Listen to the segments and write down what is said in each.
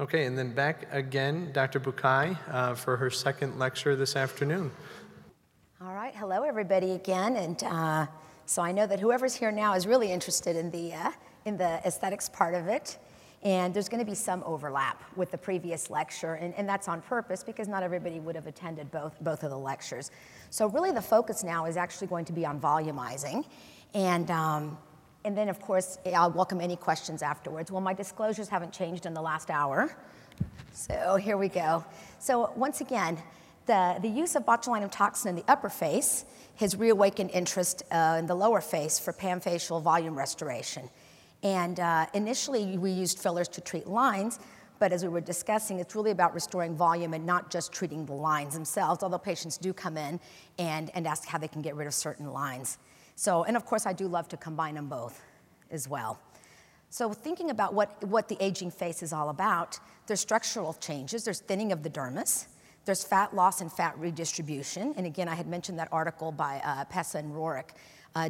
Okay, and then back again, Dr. Bucay, for her second lecture this afternoon. All right, hello everybody again, and so I know that whoever's here now is really interested in the aesthetics part of it, and there's going to be some overlap with the previous lecture, and that's on purpose because not everybody would have attended both of the lectures. So really the focus now is actually going to be on volumizing, and then, of course, I'll welcome any questions afterwards. Well, my disclosures haven't changed in the last hour, so here we go. So once again, the use of botulinum toxin in the upper face has reawakened interest in the lower face for panfacial volume restoration. And initially, we used fillers to treat lines, but as we were discussing, it's really about restoring volume and not just treating the lines themselves, although patients do come in and ask how they can get rid of certain lines. So, and of course, I do love to combine them both as well. So thinking about what the aging face is all about, there's structural changes, there's thinning of the dermis, there's fat loss and fat redistribution. And again, I had mentioned that article by Pessa and Rohrich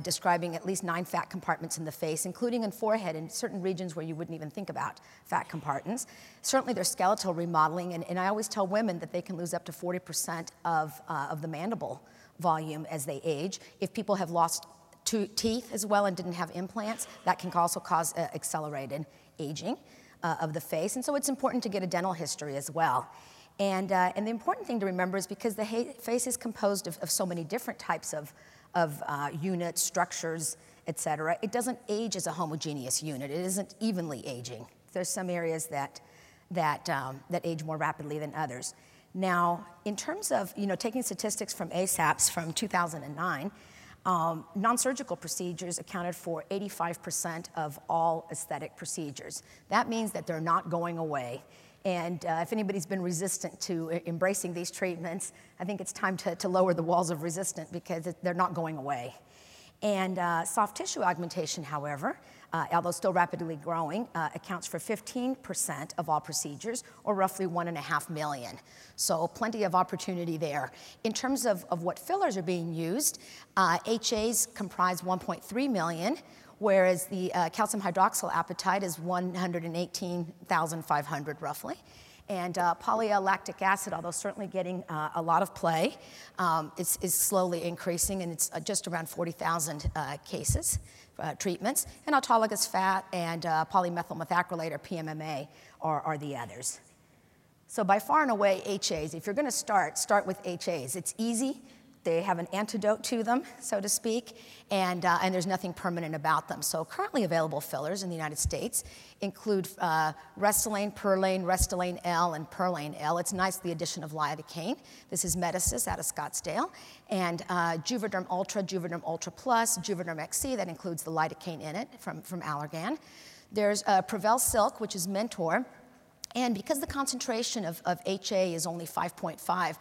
describing at least 9 fat compartments in the face, including in forehead in certain regions where you wouldn't even think about fat compartments. Certainly there's skeletal remodeling, and I always tell women that they can lose up to 40% of the mandible volume as they age. If people have lost 2 teeth as well and didn't have implants, that can also cause accelerated aging of the face. And so it's important to get a dental history as well. And the important thing to remember is because the face is composed of so many different types of units, structures, et cetera, it doesn't age as a homogeneous unit. It isn't evenly aging. There's some areas that age more rapidly than others. Now, in terms of, you know, taking statistics from ASAPS from 2009, non-surgical procedures accounted for 85% of all aesthetic procedures. That means that they're not going away. And if anybody's been resistant to embracing these treatments, I think it's time to lower the walls of resistance because they're not going away. And soft tissue augmentation, however, although still rapidly growing, accounts for 15% of all procedures, or roughly 1.5 million. So plenty of opportunity there. In terms of what fillers are being used, HAs comprise 1.3 million, whereas the calcium hydroxyl apatite is 118,500 roughly. And poly-L-lactic acid, although certainly getting a lot of play, is slowly increasing, and it's just around 40,000 cases, treatments. And autologous fat and polymethyl methacrylate, or PMMA, are the others. So by far and away, HAs, if you're going to start with HAs. It's easy. They have an antidote to them, so to speak, and there's nothing permanent about them. So currently available fillers in the United States include Restylane, Perlane, Restylane L, and Perlane L. It's nice, the addition of lidocaine. This is Medicis out of Scottsdale, and Juvederm Ultra, Juvederm Ultra Plus, Juvederm XC, that includes the lidocaine in it from Allergan. There's Prevelle Silk, which is Mentor. And because the concentration of HA is only 5.5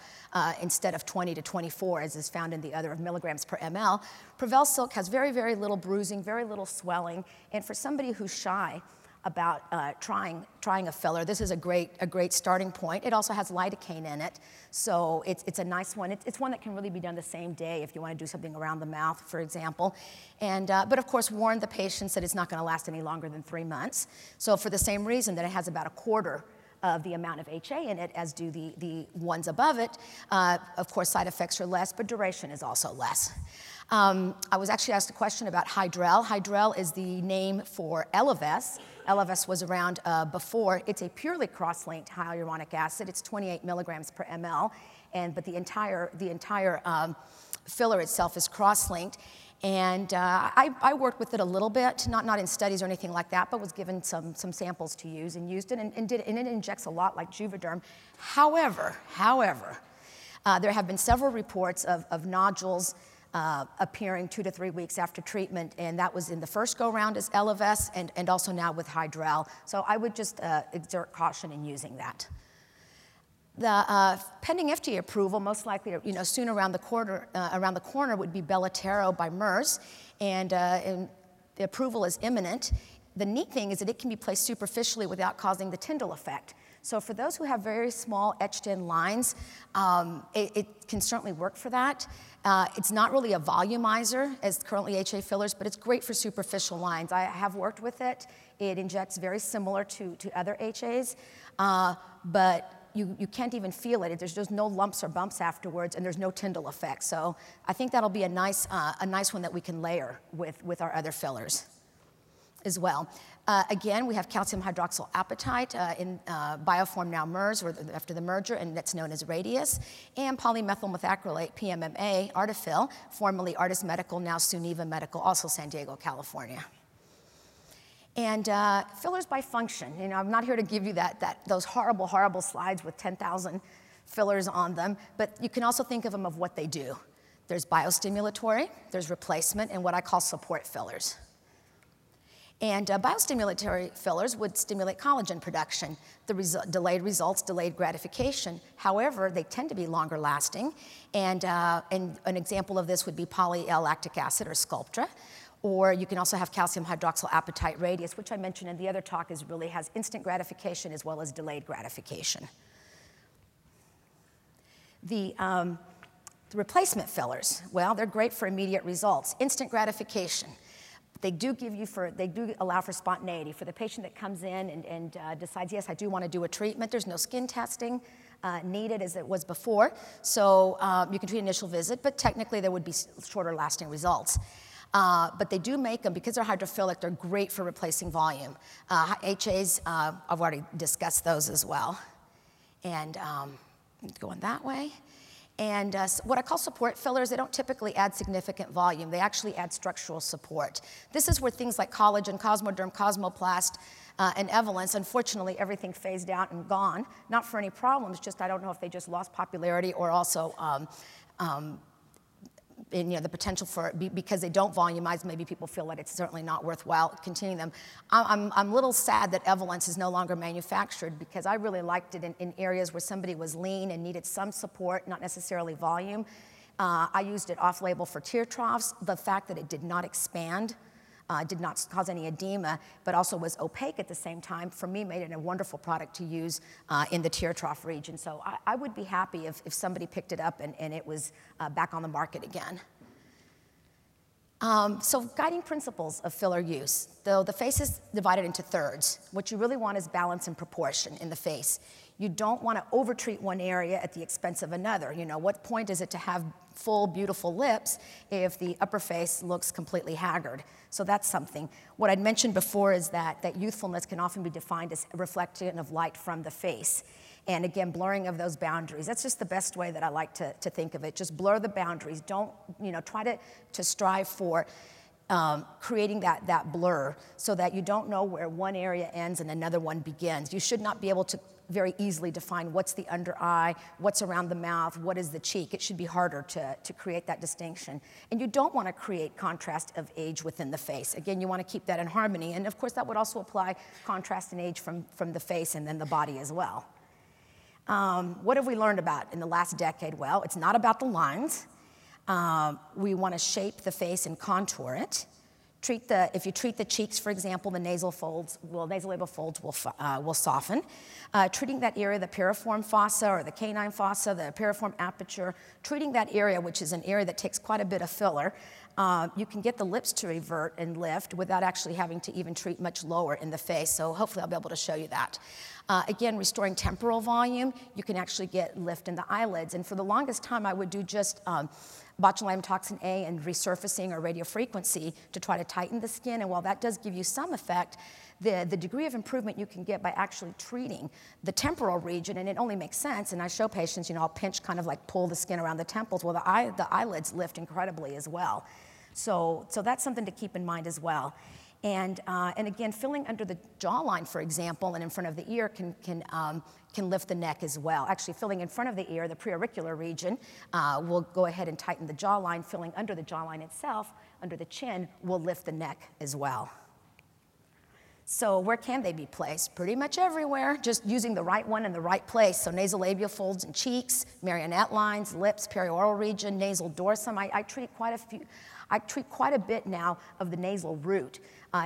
instead of 20 to 24, as is found in the other milligrams per ml, Prevelle Silk has very, very little bruising, very little swelling. And for somebody who's shy about trying a filler, this is a great starting point. It also has lidocaine in it, so it's a nice one. It's one that can really be done the same day if you want to do something around the mouth, for example. And but of course, warn the patients that it's not going to last any longer than 3 months. So for the same reason that it has about a quarter of the amount of HA in it as do the ones above it, of course, side effects are less, but duration is also less. I was actually asked a question about Hydrel. Hydrel is the name for Elevess. Elevess was around before. It's a purely cross-linked hyaluronic acid. It's 28 milligrams per ml, but the entire filler itself is cross-linked. And I worked with it a little bit, not in studies or anything like that, but was given some samples to use and used it, and it injects a lot like Juvederm. However, there have been several reports of nodules appearing 2 to 3 weeks after treatment, and that was in the first go-round as Elevess and also now with Hydrel. So I would just exert caution in using that. The pending FDA approval, most likely, you know, soon around the corner would be Belotero by Merz, and the approval is imminent. The neat thing is that it can be placed superficially without causing the Tyndall effect. So for those who have very small etched-in lines, it can certainly work for that. It's not really a volumizer as currently HA fillers, but it's great for superficial lines. I have worked with it. It injects very similar to other HAs, but you can't even feel it. There's no lumps or bumps afterwards, and there's no Tyndall effect. So I think that'll be a nice one that we can layer with our other fillers as well. Again, we have calcium hydroxyl apatite in Bioform, now Merz, after the merger, and that's known as RADIUS, and polymethyl methacrylate, PMMA, Artefill, formerly Artist Medical, now Suniva Medical, also San Diego, California. And fillers by function. You know, I'm not here to give you those horrible, horrible slides with 10,000 fillers on them, but you can also think of them of what they do. There's biostimulatory, there's replacement, and what I call support fillers. And biostimulatory fillers would stimulate collagen production, delayed results, delayed gratification. However, they tend to be longer lasting, and an example of this would be poly-L-lactic acid, or Sculptra, or you can also have calcium hydroxyl apatite RADIUS, which I mentioned in the other talk really has instant gratification as well as delayed gratification. The replacement fillers, well, they're great for immediate results, instant gratification. They do allow for spontaneity. For the patient that comes in and decides, yes, I do want to do a treatment, there's no skin testing needed as it was before. So you can treat initial visit, but technically there would be shorter lasting results. But they do make them, because they're hydrophilic, they're great for replacing volume. HAs, I've already discussed those as well. And going that way. And what I call support fillers, they don't typically add significant volume. They actually add structural support. This is where things like collagen, Cosmoderm, Cosmoplast, and Evolence, unfortunately, everything phased out and gone. Not for any problems, just I don't know if they just lost popularity or also the potential for, because they don't volumize, maybe people feel that it's certainly not worthwhile continuing them. I'm a little sad that Evolence is no longer manufactured, because I really liked it in areas where somebody was lean and needed some support, not necessarily volume. I used it off-label for tear troughs. The fact that it did not expand, did not cause any edema, but also was opaque at the same time, for me made it a wonderful product to use in the tear trough region. So I would be happy if somebody picked it up and it was back on the market again. So guiding principles of filler use. Though the face is divided into thirds, what you really want is balance and proportion in the face. You don't want to overtreat one area at the expense of another. You know, what point is it to have full, beautiful lips if the upper face looks completely haggard? So that's something. What I'd mentioned before is that youthfulness can often be defined as reflection of light from the face. And again, blurring of those boundaries. That's just the best way that I like to think of it. Just blur the boundaries. Don't, try to strive for creating that blur so that you don't know where one area ends and another one begins. You should not be able to very easily define what's the under eye, what's around the mouth, what is the cheek. It should be harder to create that distinction. And you don't want to create contrast of age within the face. Again, you want to keep that in harmony. And of course, that would also apply contrast in age from the face and then the body as well. What have we learned about in the last decade? Well, it's not about the lines. We want to shape the face and contour it. If you treat the cheeks, for example, the nasolabial folds will soften. Treating that area, the piriform fossa or the canine fossa, the piriform aperture, treating that area, which is an area that takes quite a bit of filler, you can get the lips to revert and lift without actually having to even treat much lower in the face. So hopefully I'll be able to show you that. Again, restoring temporal volume, you can actually get lift in the eyelids. And for the longest time, I would do just botulinum toxin A and resurfacing or radiofrequency to try to tighten the skin. And while that does give you some effect, the degree of improvement you can get by actually treating the temporal region, and it only makes sense, and I show patients, I'll pinch, kind of like pull the skin around the temples. Well, the eyelids lift incredibly as well. So that's something to keep in mind as well. And again, filling under the jawline, for example, and in front of the ear can lift the neck as well. Actually, filling in front of the ear, the preauricular region, will go ahead and tighten the jawline. Filling under the jawline itself, under the chin, will lift the neck as well. So where can they be placed? Pretty much everywhere, just using the right one in the right place. So nasolabial folds and cheeks, marionette lines, lips, perioral region, nasal dorsum. I treat quite a bit now of the nasal root.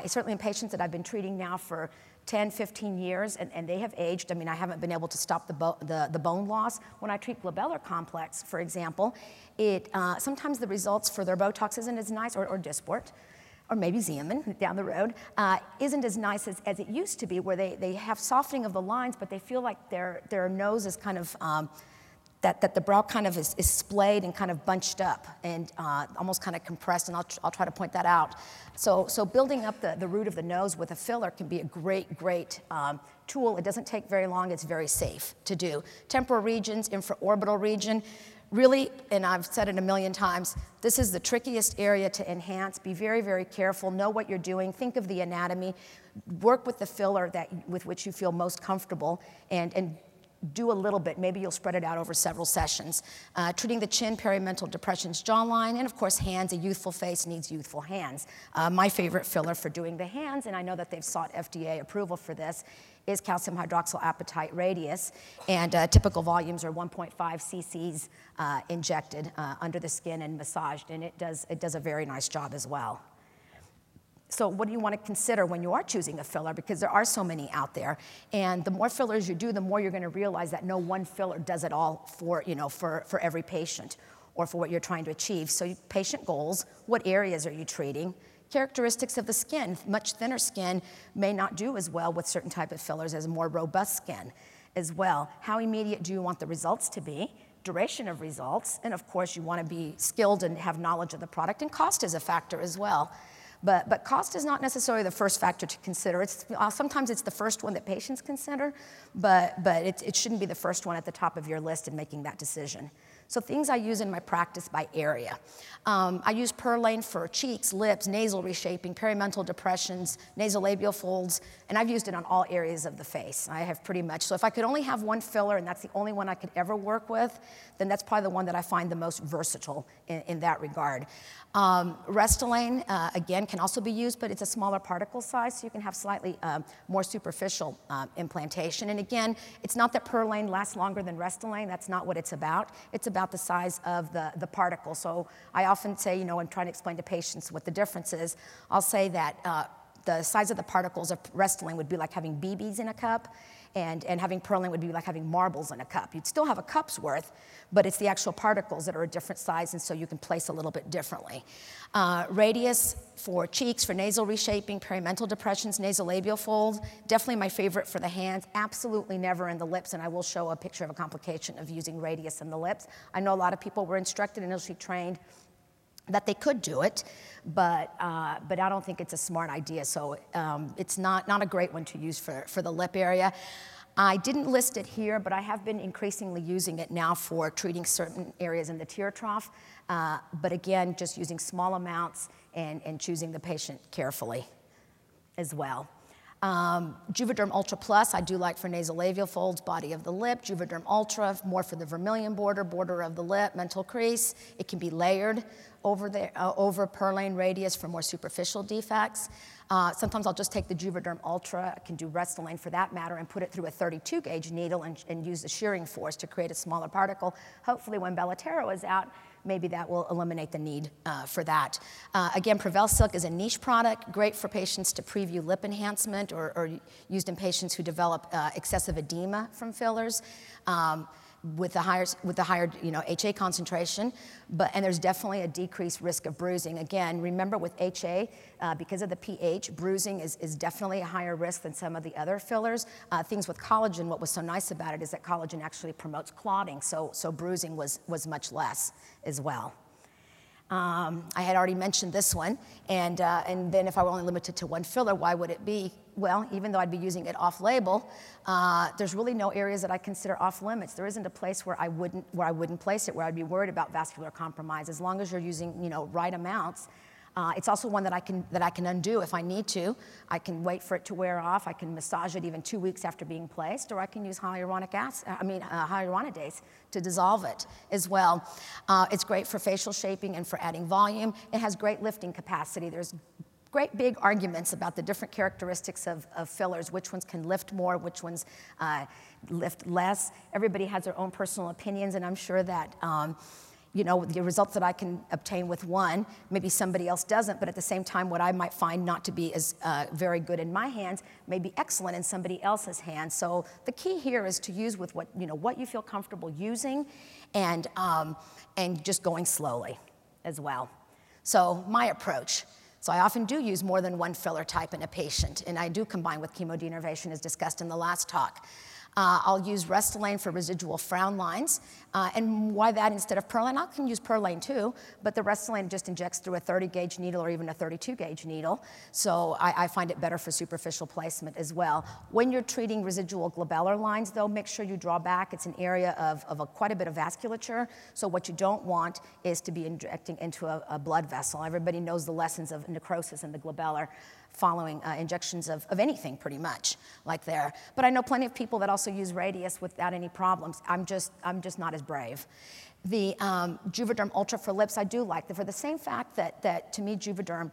Certainly in patients that I've been treating now for 10, 15 years, and they have aged. I mean, I haven't been able to stop the bone loss. When I treat glabellar complex, for example, sometimes the results for their Botox isn't as nice, or Dysport. or maybe Xeomin down the road, isn't as nice as it used to be, where they have softening of the lines, but they feel like their nose is kind of, that the brow kind of is splayed and kind of bunched up and almost kind of compressed, and I'll try to point that out. So building up the root of the nose with a filler can be a great tool. It doesn't take very long. It's very safe to do. Temporal regions, infraorbital region. Really, and I've said it a million times, this is the trickiest area to enhance. Be very, very careful. Know what you're doing. Think of the anatomy. Work with the filler with which you feel most comfortable, and do a little bit. Maybe you'll spread it out over several sessions. Treating the chin, perimental depressions, jawline, and of course hands. A youthful face needs youthful hands. My favorite filler for doing the hands, and I know that they've sought FDA approval for this, is calcium hydroxyl apatite RADIUS, and typical volumes are 1.5 cc's injected under the skin and massaged, and it does a very nice job as well. So what do you want to consider when you are choosing a filler? Because there are so many out there, and the more fillers you do, the more you're going to realize that no one filler does it all for every patient or for what you're trying to achieve. So patient goals, what areas are you treating? Characteristics of the skin. Much thinner skin may not do as well with certain type of fillers as more robust skin as well. How immediate do you want the results to be? Duration of results, and of course you want to be skilled and have knowledge of the product, and cost is a factor as well. But cost is not necessarily the first factor to consider. Sometimes it's the first one that patients consider, but it shouldn't be the first one at the top of your list in making that decision. So things I use in my practice by area. I use Perlane for cheeks, lips, nasal reshaping, perimental depressions, nasolabial folds, and I've used it on all areas of the face. I have pretty much, so if I could only have one filler and that's the only one I could ever work with, then that's probably the one that I find the most versatile in that regard. Restylane, again, can also be used, but it's a smaller particle size, so you can have slightly more superficial implantation. And again, it's not that Perlane lasts longer than Restylane, that's not what it's about. It's about the size of the particle. So I often say, I'm trying to explain to patients what the difference is. I'll say that the size of the particles of Restylane would be like having BBs in a cup, and having Perlane would be like having marbles in a cup. You'd still have a cup's worth, but it's the actual particles that are a different size, and so you can place a little bit differently. Radius for cheeks, for nasal reshaping, perimental depressions, nasolabial fold, definitely my favorite for the hands, absolutely never in the lips, and I will show a picture of a complication of using Radius in the lips. I know a lot of people were instructed and initially trained that they could do it, but I don't think it's a smart idea, so it's not a great one to use for the lip area. I didn't list it here, but I have been increasingly using it now for treating certain areas in the tear trough, but again, just using small amounts and choosing the patient carefully as well. Juvederm Ultra Plus, I do like for nasolabial folds, body of the lip. Juvederm Ultra, more for the vermilion border of the lip, mental crease. It can be layered over Perlane Radius for more superficial defects. Sometimes I'll just take the Juvederm Ultra, I can do Restylane for that matter, and put it through a 32-gauge needle and use the shearing force to create a smaller particle. Hopefully when Belotero is out, maybe that will eliminate the need for that. Again, Prevelle Silk is a niche product, great for patients to preview lip enhancement or used in patients who develop excessive edema from fillers with the higher HA concentration, and there's definitely a decreased risk of bruising. Again, remember with HA, because of the pH, bruising is definitely a higher risk than some of the other fillers. Things with collagen, what was so nice about it is that collagen actually promotes clotting, so bruising was much less as well. I had already mentioned this one, and then if I were only limited to one filler, why would it be? Well, even though I'd be using it off-label, there's really no areas that I consider off-limits. There isn't a place where I wouldn't place it, where I'd be worried about vascular compromise. As long as you're using right amounts, it's also one that I can undo if I need to. I can wait for it to wear off. I can massage it even 2 weeks after being placed, or I can use hyaluronidase to dissolve it as well. It's great for facial shaping and for adding volume. It has great lifting capacity. There's great big arguments about the different characteristics of fillers, which ones can lift more, which ones lift less. Everybody has their own personal opinions, and I'm sure that the results that I can obtain with one, maybe somebody else doesn't, but at the same time, what I might find not to be as very good in my hands may be excellent in somebody else's hands. So the key here is to use with what you feel comfortable using, and just going slowly as well. So my approach. So I often do use more than one filler type in a patient, and I do combine with chemodenervation as discussed in the last talk. I'll use Restylane for residual frown lines, and why that instead of Perlane? I can use Perlane too, but the Restylane just injects through a 30-gauge needle or even a 32-gauge needle, so I find it better for superficial placement as well. When you're treating residual glabellar lines, though, make sure you draw back. It's an area of quite a bit of vasculature, so what you don't want is to be injecting into a blood vessel. Everybody knows the lessons of necrosis in the glabellar following injections of anything pretty much, like there. But I know plenty of people that also use Radius without any problems. I'm just not as brave. The Juvederm Ultra for lips I do like, for the same fact that to me Juvederm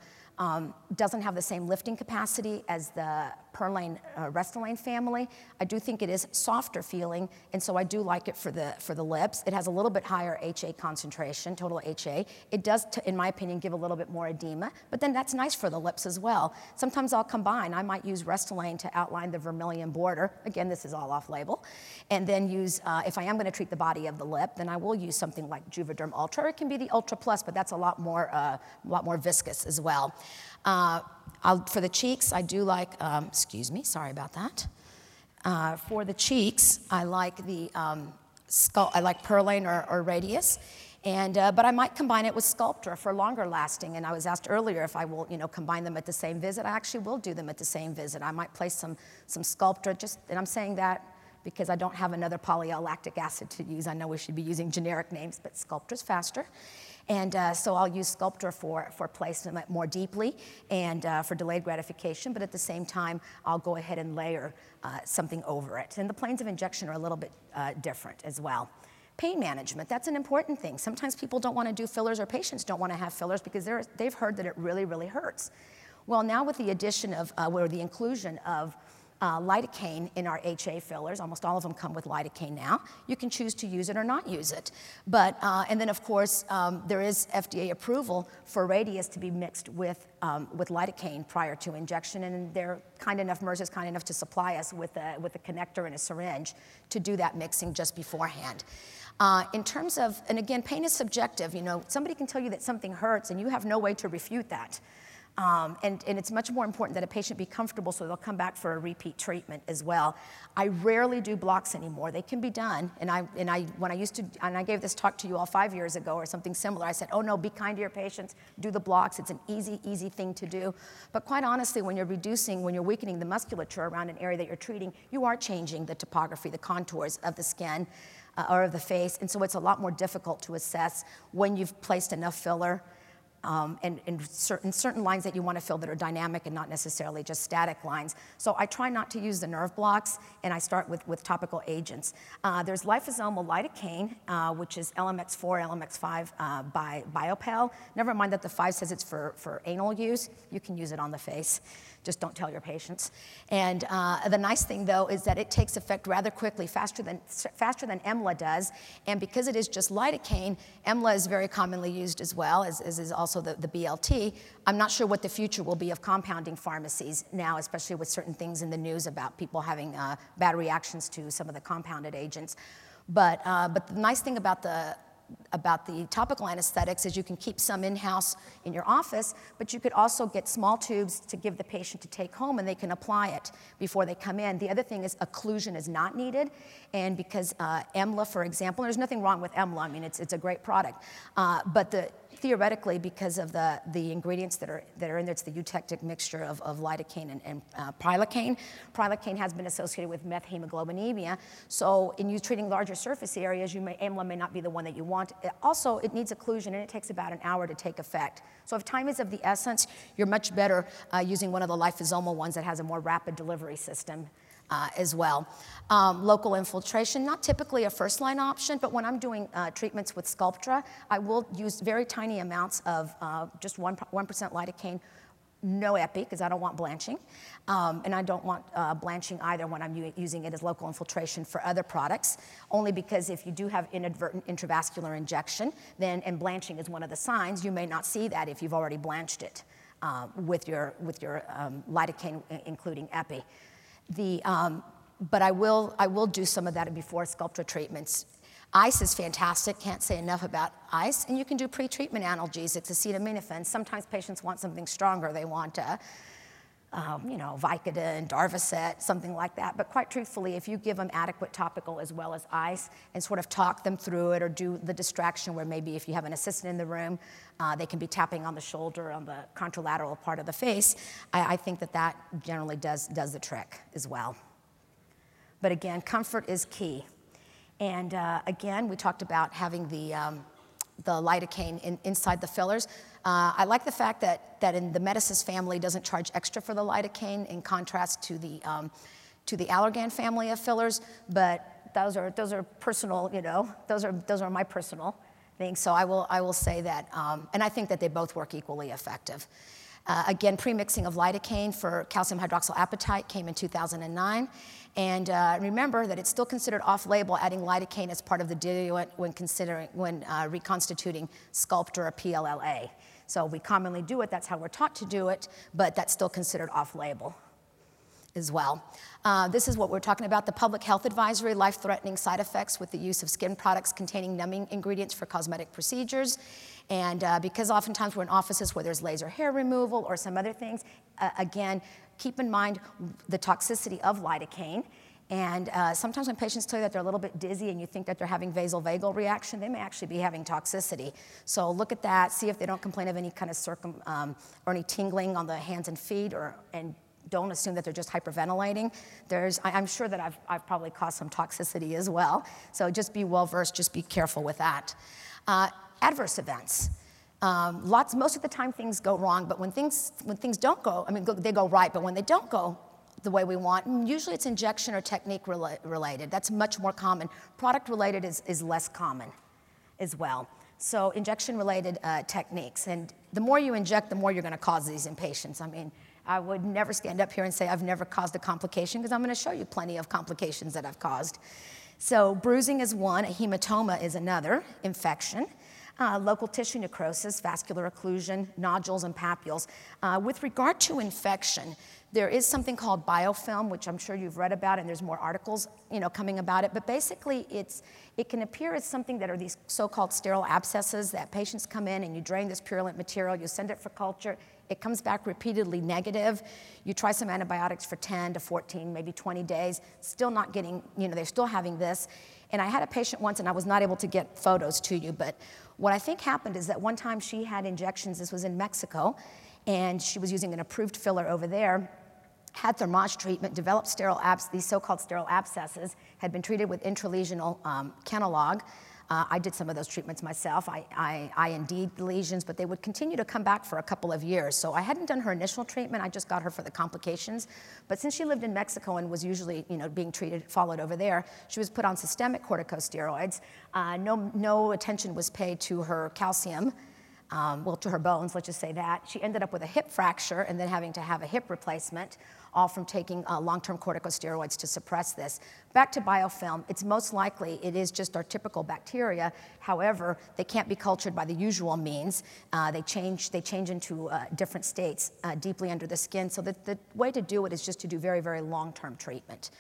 doesn't have the same lifting capacity as the Perlane Restylane family. I do think it is softer feeling, and so I do like it for the lips. It has a little bit higher HA concentration, total HA. It does, in my opinion, give a little bit more edema, but then that's nice for the lips as well. Sometimes I'll combine. I might use Restylane to outline the vermilion border. Again, this is all off-label. And then use, if I am going to treat the body of the lip, then I will use something like Juvederm Ultra, or it can be the Ultra Plus, but that's a lot more viscous as well. For the cheeks, I do like, for the cheeks, I like the Perlane or Radius, but I might combine it with Sculptra for longer lasting. And I was asked earlier if I will, combine them at the same visit. I actually will do them at the same visit. I might place some Sculptra, and I'm saying that because I don't have another poly-L-lactic acid to use. I know we should be using generic names, but Sculptra's faster. And so I'll use Sculptra for placement more deeply and for delayed gratification, but at the same time, I'll go ahead and layer something over it. And the planes of injection are a little bit different as well. Pain management, that's an important thing. Sometimes people don't want to do fillers or patients don't want to have fillers because they've heard that it really, really hurts. Well, now with the addition of, or the inclusion of lidocaine in our HA fillers, almost all of them come with lidocaine now. You can choose to use it or not use it. But, and then of course, there is FDA approval for Radius to be mixed with lidocaine prior to injection, and they're kind enough, Merz is kind enough to supply us with a connector and a syringe to do that mixing just beforehand. In terms of, and again, pain is subjective, somebody can tell you that something hurts and you have no way to refute that. And it's much more important that a patient be comfortable so they'll come back for a repeat treatment as well. I rarely do blocks anymore. They can be done. And when I gave this talk to you all 5 years ago or something similar, I said, oh no, be kind to your patients, do the blocks. It's an easy, easy thing to do. But quite honestly, when you're weakening the musculature around an area that you're treating, you are changing the topography, the contours of the skin or of the face. And so it's a lot more difficult to assess when you've placed enough filler and certain lines that you want to fill that are dynamic and not necessarily just static lines. So I try not to use the nerve blocks, and I start with topical agents. There's liposomal lidocaine, which is LMX4, LMX5 by Biopal. Never mind that the 5 says it's for anal use. You can use it on the face. Just don't tell your patients. And the nice thing, though, is that it takes effect rather quickly, faster than EMLA does. And because it is just lidocaine, EMLA is very commonly used as well, as is also the BLT. I'm not sure what the future will be of compounding pharmacies now, especially with certain things in the news about people having bad reactions to some of the compounded agents. But the nice thing about the topical anesthetics is you can keep some in-house in your office, but you could also get small tubes to give the patient to take home, and they can apply it before they come in. The other thing is occlusion is not needed, and because EMLA, for example, there's nothing wrong with EMLA. I mean, it's a great product, but theoretically, because of the ingredients that are in there, it's the eutectic mixture of lidocaine and prilocaine. Prilocaine has been associated with methemoglobinemia, so in you treating larger surface areas, EMLA may not be the one that you want. Also, it needs occlusion, and it takes about an hour to take effect. So if time is of the essence, you're much better using one of the liposomal ones that has a more rapid delivery system as well. Local infiltration, not typically a first-line option, but when I'm doing treatments with Sculptra, I will use very tiny amounts of just 1% lidocaine, no epi, because I don't want blanching, and I don't want blanching either when I'm using it as local infiltration for other products, only because if you do have inadvertent intravascular injection, and blanching is one of the signs, you may not see that if you've already blanched it with your lidocaine, including epi. But I will do some of that before Sculptra treatments. Ice is fantastic, can't say enough about ice, and you can do pre-treatment analgesics, acetaminophen. Sometimes patients want something stronger. They want a, Vicodin, Darvocet, something like that. But quite truthfully, if you give them adequate topical as well as ice and sort of talk them through it or do the distraction where maybe if you have an assistant in the room, they can be tapping on the shoulder on the contralateral part of the face, I think that generally does the trick as well. But again, comfort is key. And again, we talked about having the lidocaine inside the fillers. I like the fact that in the Medicis family doesn't charge extra for the lidocaine in contrast to the Allergan family of fillers. But those are personal, those are my personal things. So I will say that, and I think that they both work equally effective. Again, premixing of lidocaine for calcium hydroxylapatite came in 2009. And remember that it's still considered off-label adding lidocaine as part of the diluent when reconstituting Sculptra or PLLA. So we commonly do it, that's how we're taught to do it, but that's still considered off-label as well. This is what we're talking about, the public health advisory, life-threatening side effects with the use of skin products containing numbing ingredients for cosmetic procedures. And because oftentimes we're in offices where there's laser hair removal or some other things, again, keep in mind the toxicity of lidocaine. And sometimes when patients tell you that they're a little bit dizzy and you think that they're having vasovagal reaction, they may actually be having toxicity. So look at that, see if they don't complain of any kind of or any tingling on the hands and feet, and don't assume that they're just hyperventilating. I'm sure that I've probably caused some toxicity as well. So just be well-versed, just be careful with that. Adverse events. Most of the time things go wrong, but when things don't go, they go right, but when they don't go the way we want, usually it's injection or technique related. That's much more common. Product related is less common as well. So injection related techniques, and the more you inject, the more you're gonna cause these in patients. I would never stand up here and say I've never caused a complication, because I'm gonna show you plenty of complications that I've caused. So bruising is one, a hematoma is another, infection. Local tissue necrosis, vascular occlusion, nodules, and papules. With regard to infection, there is something called biofilm, which I'm sure you've read about, and there's more articles, coming about it. But basically, it can appear as something that are these so-called sterile abscesses that patients come in and you drain this purulent material, you send it for culture, it comes back repeatedly negative. You try some antibiotics for 10 to 14, maybe 20 days, still not getting, they're still having this. And I had a patient once, and I was not able to get photos to you, but what I think happened is that one time she had injections, this was in Mexico, and she was using an approved filler over there, had thermage treatment, developed these so-called sterile abscesses, had been treated with intralesional Kenalog. I did some of those treatments myself. I indeed lesions, but they would continue to come back for a couple of years. So I hadn't done her initial treatment. I just got her for the complications. But since she lived in Mexico and was usually, being treated, followed over there, she was put on systemic corticosteroids. No attention was paid to her calcium, to her bones, let's just say that. She ended up with a hip fracture and then having to have a hip replacement, all from taking long-term corticosteroids to suppress this. Back to biofilm, it's most likely it is just our typical bacteria. However, they can't be cultured by the usual means. They change into different states deeply under the skin. So the way to do it is just to do very, very long-term treatment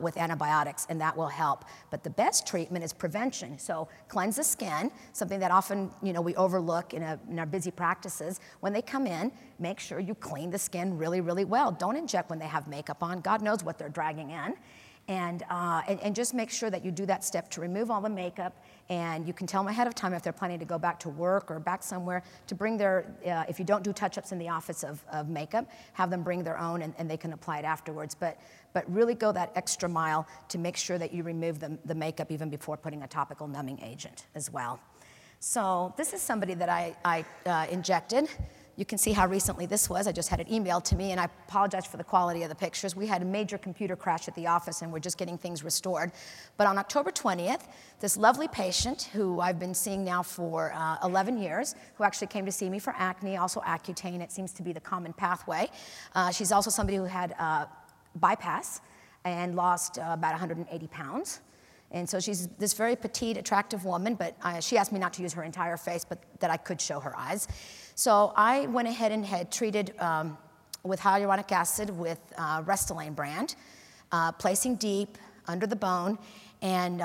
with antibiotics, and that will help. But the best treatment is prevention. So cleanse the skin, something that often we overlook in our busy practices. When they come in, make sure you clean the skin really, really well. Don't inject when they have makeup on. God knows what they're dragging in. And just make sure that you do that step to remove all the makeup, and you can tell them ahead of time if they're planning to go back to work or back somewhere to bring their, if you don't do touch-ups in the office of makeup, have them bring their own and they can apply it afterwards. But really go that extra mile to make sure that you remove the makeup even before putting a topical numbing agent as well. So this is somebody that I injected. You can see how recently this was. I just had it emailed to me, and I apologize for the quality of the pictures. We had a major computer crash at the office, and we're just getting things restored. But on October 20th, this lovely patient, who I've been seeing now for 11 years, who actually came to see me for acne, also Accutane, it seems to be the common pathway. She's also somebody who had bypass and lost about 180 pounds. And so she's this very petite, attractive woman, but she asked me not to use her entire face, but that I could show her eyes. So I went ahead and had treated with hyaluronic acid with Restylane brand, placing deep, under the bone, and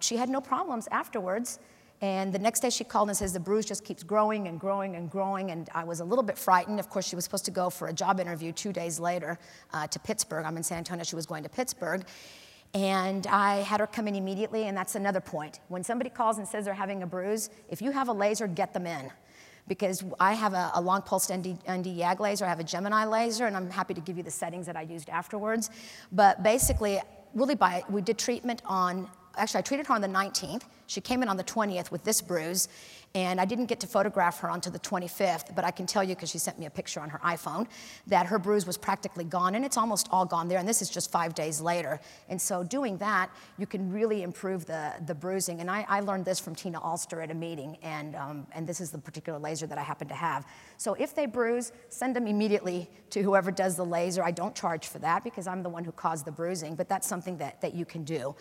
she had no problems afterwards. And the next day she called and says, the bruise just keeps growing and growing and growing, and I was a little bit frightened. Of course, she was supposed to go for a job interview 2 days later to Pittsburgh. I'm in San Antonio, she was going to Pittsburgh. And I had her come in immediately, and that's another point. When somebody calls and says they're having a bruise, if you have a laser, get them in. Because I have a long pulsed ND-YAG laser, I have a Gemini laser, and I'm happy to give you the settings that I used afterwards. But basically, really we did treatment on, actually I treated her on the 19th. She came in on the 20th with this bruise, and I didn't get to photograph her until the 25th, but I can tell you, because she sent me a picture on her iPhone, that her bruise was practically gone, and it's almost all gone there, and this is just 5 days later. And so doing that, you can really improve the bruising, and I learned this from Tina Alster at a meeting, and this is the particular laser that I happen to have. So if they bruise, send them immediately to whoever does the laser. I don't charge for that because I'm the one who caused the bruising, but that's something that you can do.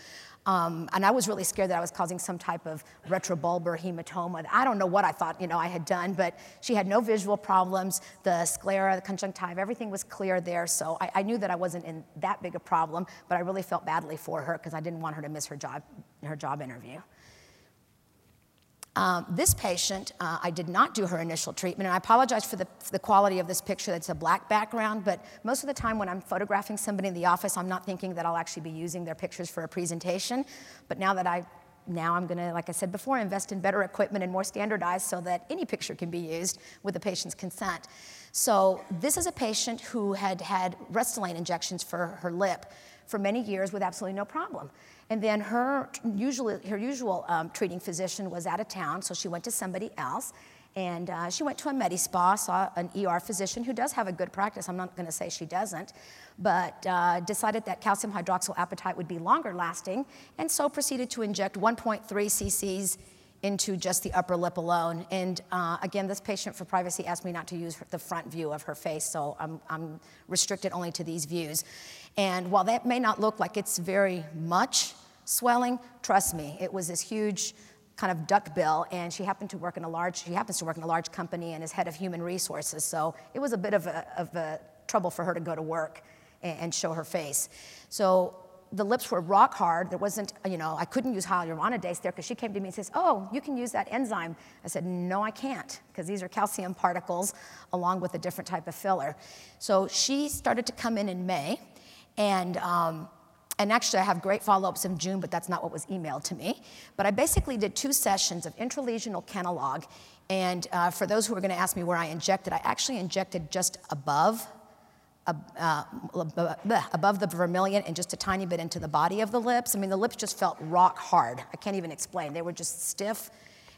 And I was really scared that I was causing some type of retrobulbar hematoma. I don't know what I thought I had done, but she had no visual problems. The sclera, the conjunctiva, everything was clear there, so I knew that I wasn't in that big a problem, but I really felt badly for her because I didn't want her to miss her job interview. This patient, I did not do her initial treatment, and I apologize for the quality of this picture. That's a black background, but most of the time when I'm photographing somebody in the office, I'm not thinking that I'll actually be using their pictures for a presentation, but now I'm gonna, like I said before, invest in better equipment and more standardized so that any picture can be used with the patient's consent. So this is a patient who had had Restylane injections for her lip for many years with absolutely no problem. And then her usual treating physician was out of town, so she went to somebody else. And she went to a MediSpa, saw an ER physician who does have a good practice. I'm not going to say she doesn't, but decided that calcium hydroxyapatite would be longer lasting, and so proceeded to inject 1.3 cc's into just the upper lip alone. And again, this patient, for privacy, asked me not to use the front view of her face, so I'm restricted only to these views. And while that may not look like it's very much swelling, trust me, it was this huge kind of duckbill, and she happens to work in a large company and is head of human resources, so it was a bit of a trouble for her to go to work and show her face. So the lips were rock hard. There wasn't, I couldn't use hyaluronidase there because she came to me and says, oh, you can use that enzyme. I said, no, I can't, because these are calcium particles along with a different type of filler. So she started to come in May, and actually I have great follow-ups in June, but that's not what was emailed to me. But I basically did 2 sessions of intralesional Kenalog, and for those who are gonna ask me where I injected, I actually injected just above the vermilion and just a tiny bit into the body of the lips. I mean, the lips just felt rock hard. I can't even explain. They were just stiff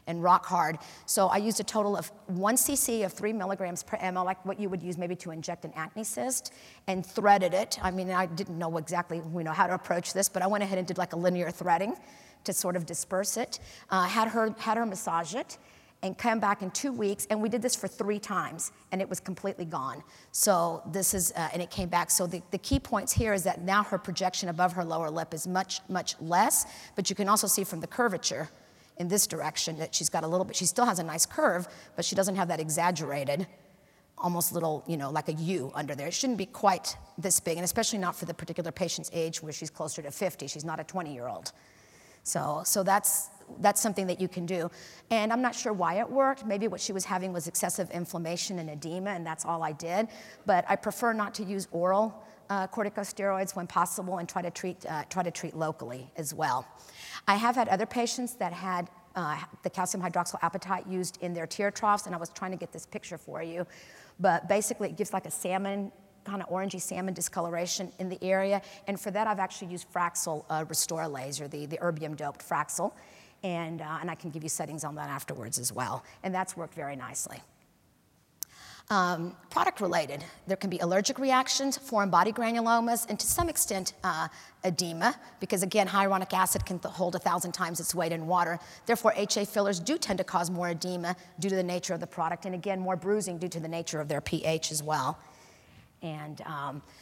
and rock hard. So I used a total of 1 cc of 3 mg/mL, like what you would use maybe to inject an acne cyst, and threaded it. I mean, I didn't know exactly how to approach this, but I went ahead and did like a linear threading to sort of disperse it. Had her massage it, and come back in 2 weeks, and we did this for 3 times, and it was completely gone. So this is, and it came back. So the key points here is that now her projection above her lower lip is much, much less, but you can also see from the curvature in this direction that she's got a little bit, she still has a nice curve, but she doesn't have that exaggerated, almost little, like a U under there. It shouldn't be quite this big, and especially not for the particular patient's age where she's closer to 50. She's not a 20-year-old. So that's something that you can do. And I'm not sure why it worked. Maybe what she was having was excessive inflammation and edema, and that's all I did. But I prefer not to use oral corticosteroids when possible, and try to treat locally as well. I have had other patients that had the calcium hydroxyapatite used in their tear troughs, and I was trying to get this picture for you. But basically, it gives like a salmon, kind of orangey salmon discoloration in the area. And for that, I've actually used Fraxel Restore Laser, the erbium-doped Fraxel. And I can give you settings on that afterwards as well. And that's worked very nicely. Product related, there can be allergic reactions, foreign body granulomas, and to some extent edema, because again, hyaluronic acid can hold 1,000 times its weight in water. Therefore, HA fillers do tend to cause more edema due to the nature of the product, and again, more bruising due to the nature of their pH as well. And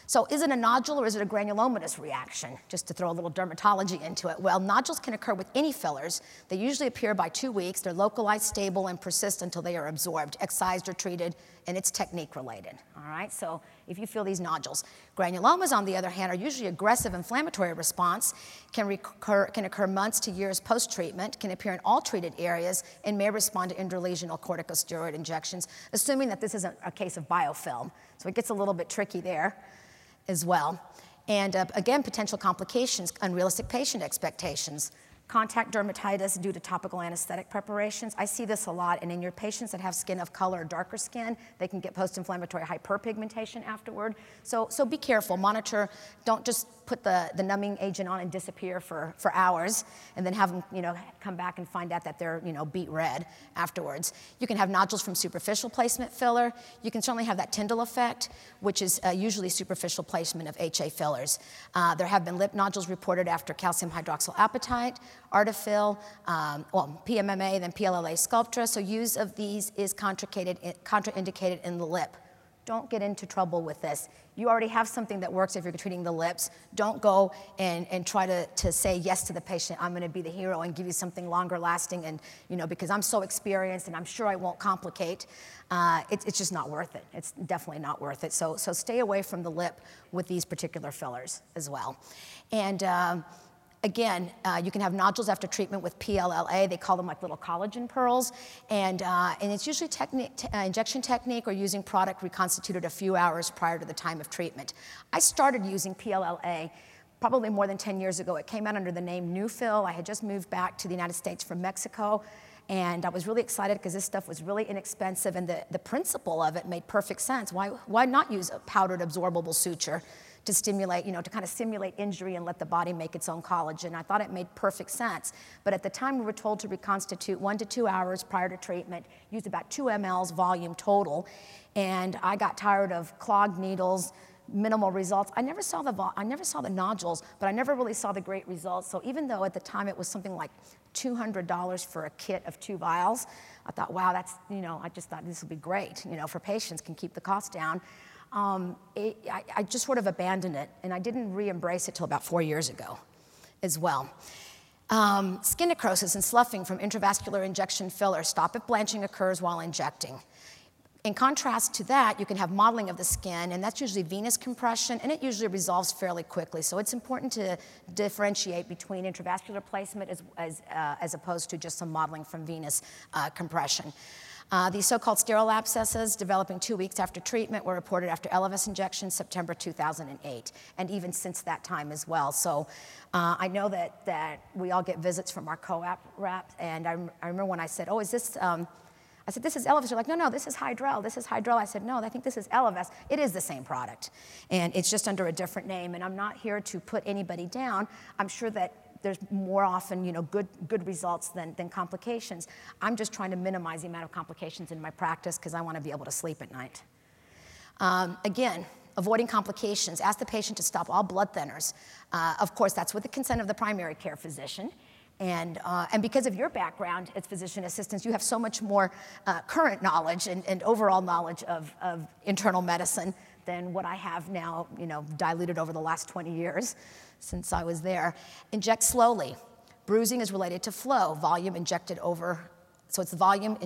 so is it a nodule or is it a granulomatous reaction? Just to throw a little dermatology into it. Well, nodules can occur with any fillers. They usually appear by 2 weeks. They're localized, stable, and persist until they are absorbed, excised, or treated, and it's technique related, all right? So if you feel these nodules. Granulomas, on the other hand, are usually aggressive inflammatory response, can occur months to years post-treatment, can appear in all treated areas, and may respond to intralesional corticosteroid injections, assuming that this isn't a case of biofilm. So it gets a little bit tricky there as well. And again, potential complications, unrealistic patient expectations. Contact dermatitis due to topical anesthetic preparations. I see this a lot, and in your patients that have skin of color or darker skin, they can get post-inflammatory hyperpigmentation afterward. So be careful, monitor, don't just put the numbing agent on and disappear for hours and then have them come back and find out that they're beet red afterwards. You can have nodules from superficial placement filler. You can certainly have that Tyndall effect, which is usually superficial placement of HA fillers. There have been lip nodules reported after calcium hydroxylapatite, Artefill, PMMA, then PLLA Sculptra. So use of these is contraindicated in the lip. Don't get into trouble with this. You already have something that works if you're treating the lips. Don't go and try to say yes to the patient, I'm gonna be the hero and give you something longer lasting and because I'm so experienced and I'm sure I won't complicate. It's just not worth it. It's definitely not worth it. So stay away from the lip with these particular fillers as well. And again, you can have nodules after treatment with PLLA. They call them like little collagen pearls. And it's usually injection technique or using product reconstituted a few hours prior to the time of treatment. I started using PLLA probably more than 10 years ago. It came out under the name Nufil. I had just moved back to the United States from Mexico. And I was really excited because this stuff was really inexpensive and the principle of it made perfect sense. Why not use a powdered absorbable suture to stimulate, to kind of simulate injury and let the body make its own collagen? I thought it made perfect sense. But at the time, we were told to reconstitute 1 to 2 hours prior to treatment, use about 2 mLs volume total. And I got tired of clogged needles, minimal results. I never saw the nodules, but I never really saw the great results. So even though at the time it was something like $200 for a kit of 2 vials, I thought, wow, that's, I just thought this would be great, for patients, can keep the cost down. I just sort of abandoned it, and I didn't re-embrace it till about 4 years ago as well. Skin necrosis and sloughing from intravascular injection filler. Stop if blanching occurs while injecting. In contrast to that, you can have modeling of the skin, and that's usually venous compression, and it usually resolves fairly quickly. So it's important to differentiate between intravascular placement as opposed to just some modeling from venous compression. These so-called sterile abscesses developing 2 weeks after treatment were reported after Elevess injection September 2008, and even since that time as well. So I know that we all get visits from our co-op rep, and I remember when I said, oh, is this, I said, this is Elevess. They're like, no, this is Hydrel. This is Hydrel. I said, no, I think this is Elevess. It is the same product, and it's just under a different name, and I'm not here to put anybody down. I'm sure that there's more often, good results than complications. I'm just trying to minimize the amount of complications in my practice because I want to be able to sleep at night. Again, avoiding complications. Ask the patient to stop all blood thinners. Of course, that's with the consent of the primary care physician. And because of your background as physician assistants, you have so much more current knowledge and overall knowledge of internal medicine than what I have now, diluted over the last 20 years since I was there. Inject slowly. Bruising is related to flow, volume injected over, so it's the volume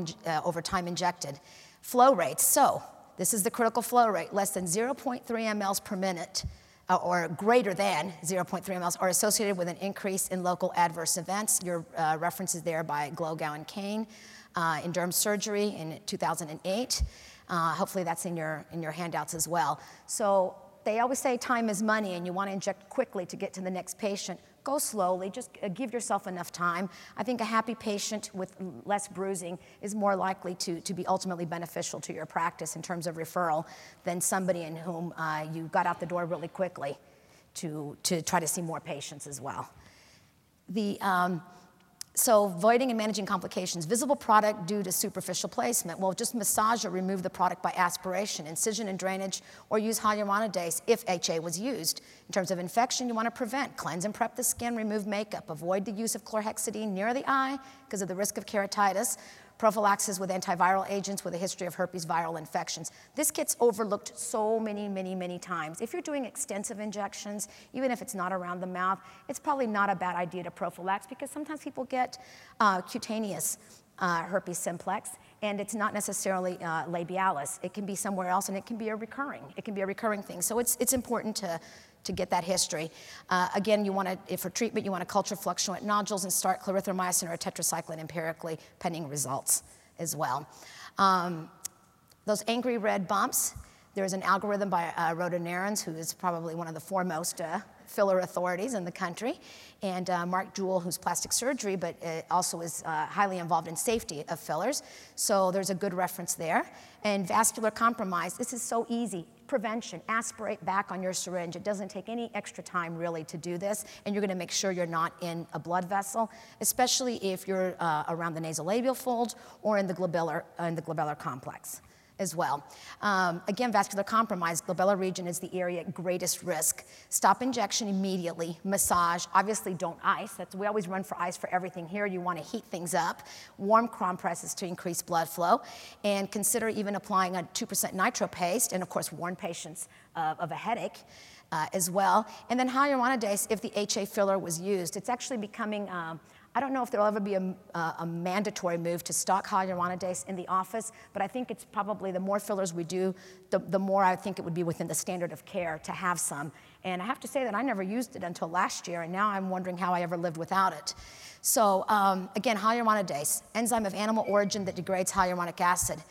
over time injected. Flow rates, so this is the critical flow rate, less than 0.3 mLs per minute or greater than 0.3 mLs are associated with an increase in local adverse events. Your reference is there by Glogow and Kane in derm surgery in 2008. Hopefully that's in your handouts as well. So they always say time is money and you want to inject quickly to get to the next patient. Go slowly, just give yourself enough time. I think a happy patient with less bruising is more likely to be ultimately beneficial to your practice in terms of referral than somebody in whom you got out the door really quickly to try to see more patients as well. So avoiding and managing complications. Visible product due to superficial placement. Well, just massage or remove the product by aspiration, incision and drainage, or use hyaluronidase if HA was used. In terms of infection, you want to prevent. Cleanse and prep the skin, remove makeup. Avoid the use of chlorhexidine near the eye because of the risk of keratitis. Prophylaxis with antiviral agents with a history of herpes viral infections. This gets overlooked so many times. If you're doing extensive injections, even if it's not around the mouth, it's probably not a bad idea to prophylax because sometimes people get cutaneous herpes simplex, and it's not necessarily labialis. It can be somewhere else, and it can be a recurring. It can be a recurring thing. So it's important to get that history. Again, you want to, for treatment, you want to culture fluctuant nodules and start clarithromycin or tetracycline empirically, pending results as well. Those angry red bumps. There is an algorithm by Rodenarens, who is probably one of the foremost filler authorities in the country, and Mark Jewell, who's plastic surgery, but also is highly involved in safety of fillers. So there's a good reference there. And vascular compromise, this is so easy. Prevention, aspirate back on your syringe. It doesn't take any extra time really to do this, and you're gonna make sure you're not in a blood vessel, especially if you're around the nasolabial fold or in the glabellar complex as well. Again, vascular compromise, glabellar region is the area at greatest risk. Stop injection immediately, massage, obviously don't ice. We always run for ice for everything here. You wanna heat things up. Warm compresses to increase blood flow, and consider even applying a 2% nitro paste, and of course warn patients of a headache as well. And then hyaluronidase, if the HA filler was used, it's actually becoming, I don't know if there'll ever be a mandatory move to stock hyaluronidase in the office, but I think it's probably the more fillers we do, the more I think it would be within the standard of care to have some. And I have to say that I never used it until last year, and now I'm wondering how I ever lived without it. So again, hyaluronidase, enzyme of animal origin that degrades hyaluronic acid.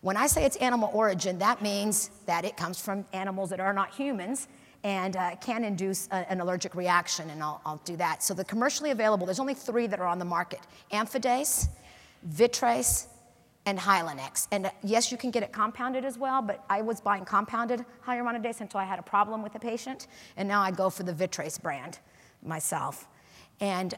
When I say it's animal origin, that means that it comes from animals that are not humans, and can induce an allergic reaction, and I'll do that. So the commercially available, there's only three that are on the market: Amphidase, Vitrase, and Hylenex. And yes, you can get it compounded as well, but I was buying compounded hyaluronidase until I had a problem with a patient, and now I go for the Vitrase brand myself. And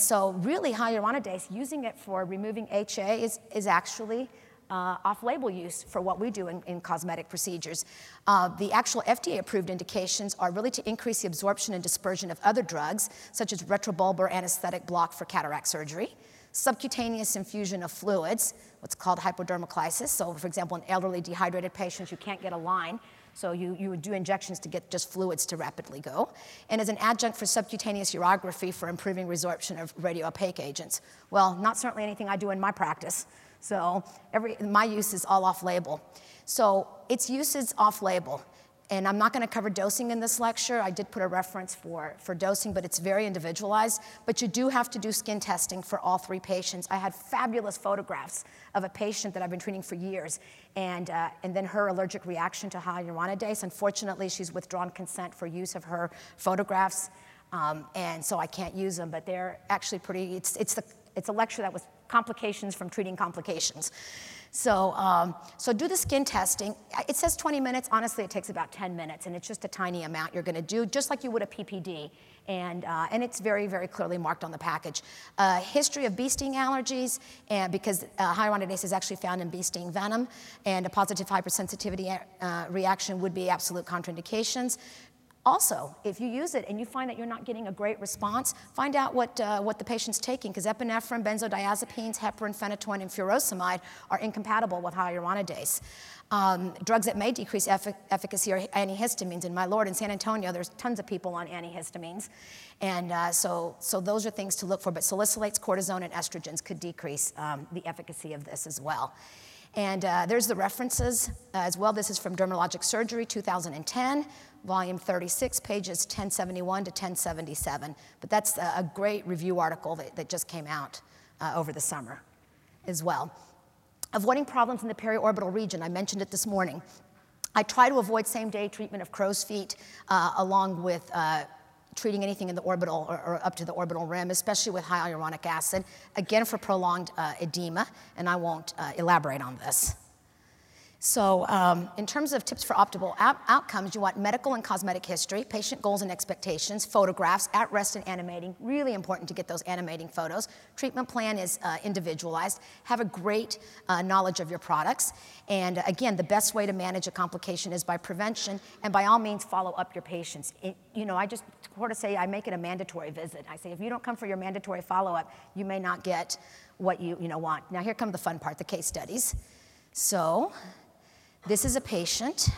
so really hyaluronidase, using it for removing HA is actually off-label use for what we do in cosmetic procedures. The actual FDA-approved indications are really to increase the absorption and dispersion of other drugs, such as retrobulbar anesthetic block for cataract surgery, subcutaneous infusion of fluids, what's called hypodermoclysis. So, for example, in elderly dehydrated patients, you can't get a line, so you would do injections to get just fluids to rapidly go, and as an adjunct for subcutaneous urography for improving resorption of radiopaque agents. Well, not certainly anything I do in my practice. So my use is all off-label. So its use is off-label. And I'm not going to cover dosing in this lecture. I did put a reference for dosing, but it's very individualized. But you do have to do skin testing for all three patients. I had fabulous photographs of a patient that I've been treating for years, and then her allergic reaction to hyaluronidase. Unfortunately, she's withdrawn consent for use of her photographs, and so I can't use them. But they're actually pretty, it's a lecture that was complications from treating complications. So, so do the skin testing. It says 20 minutes. Honestly, it takes about 10 minutes, and it's just a tiny amount you're going to do, just like you would a PPD. And it's very, very clearly marked on the package. History of bee sting allergies, and because hyaluronidase is actually found in bee sting venom, and a positive hypersensitivity reaction would be absolute contraindications. Also, if you use it and you find that you're not getting a great response, find out what the patient's taking, because epinephrine, benzodiazepines, heparin, phenytoin, and furosemide are incompatible with hyaluronidase. Drugs that may decrease efficacy are antihistamines, and my lord, in San Antonio, there's tons of people on antihistamines, and so those are things to look for, but salicylates, cortisone, and estrogens could decrease the efficacy of this as well. And there's the references as well. This is from Dermatologic Surgery, 2010, volume 36, pages 1071 to 1077. But that's a great review article that just came out over the summer as well. Avoiding problems in the periorbital region. I mentioned it this morning. I try to avoid same-day treatment of crow's feet along with treating anything in the orbital or up to the orbital rim, especially with hyaluronic acid, again for prolonged edema, and I won't elaborate on this. So in terms of tips for optimal outcomes, you want medical and cosmetic history, patient goals and expectations, photographs, at rest and animating, really important to get those animating photos. Treatment plan is individualized. Have a great knowledge of your products. And again, the best way to manage a complication is by prevention, and by all means, follow up your patients. I just sort of say I make it a mandatory visit. I say if you don't come for your mandatory follow-up, you may not get what you want. Now here comes the fun part, the case studies. So, this is a patient.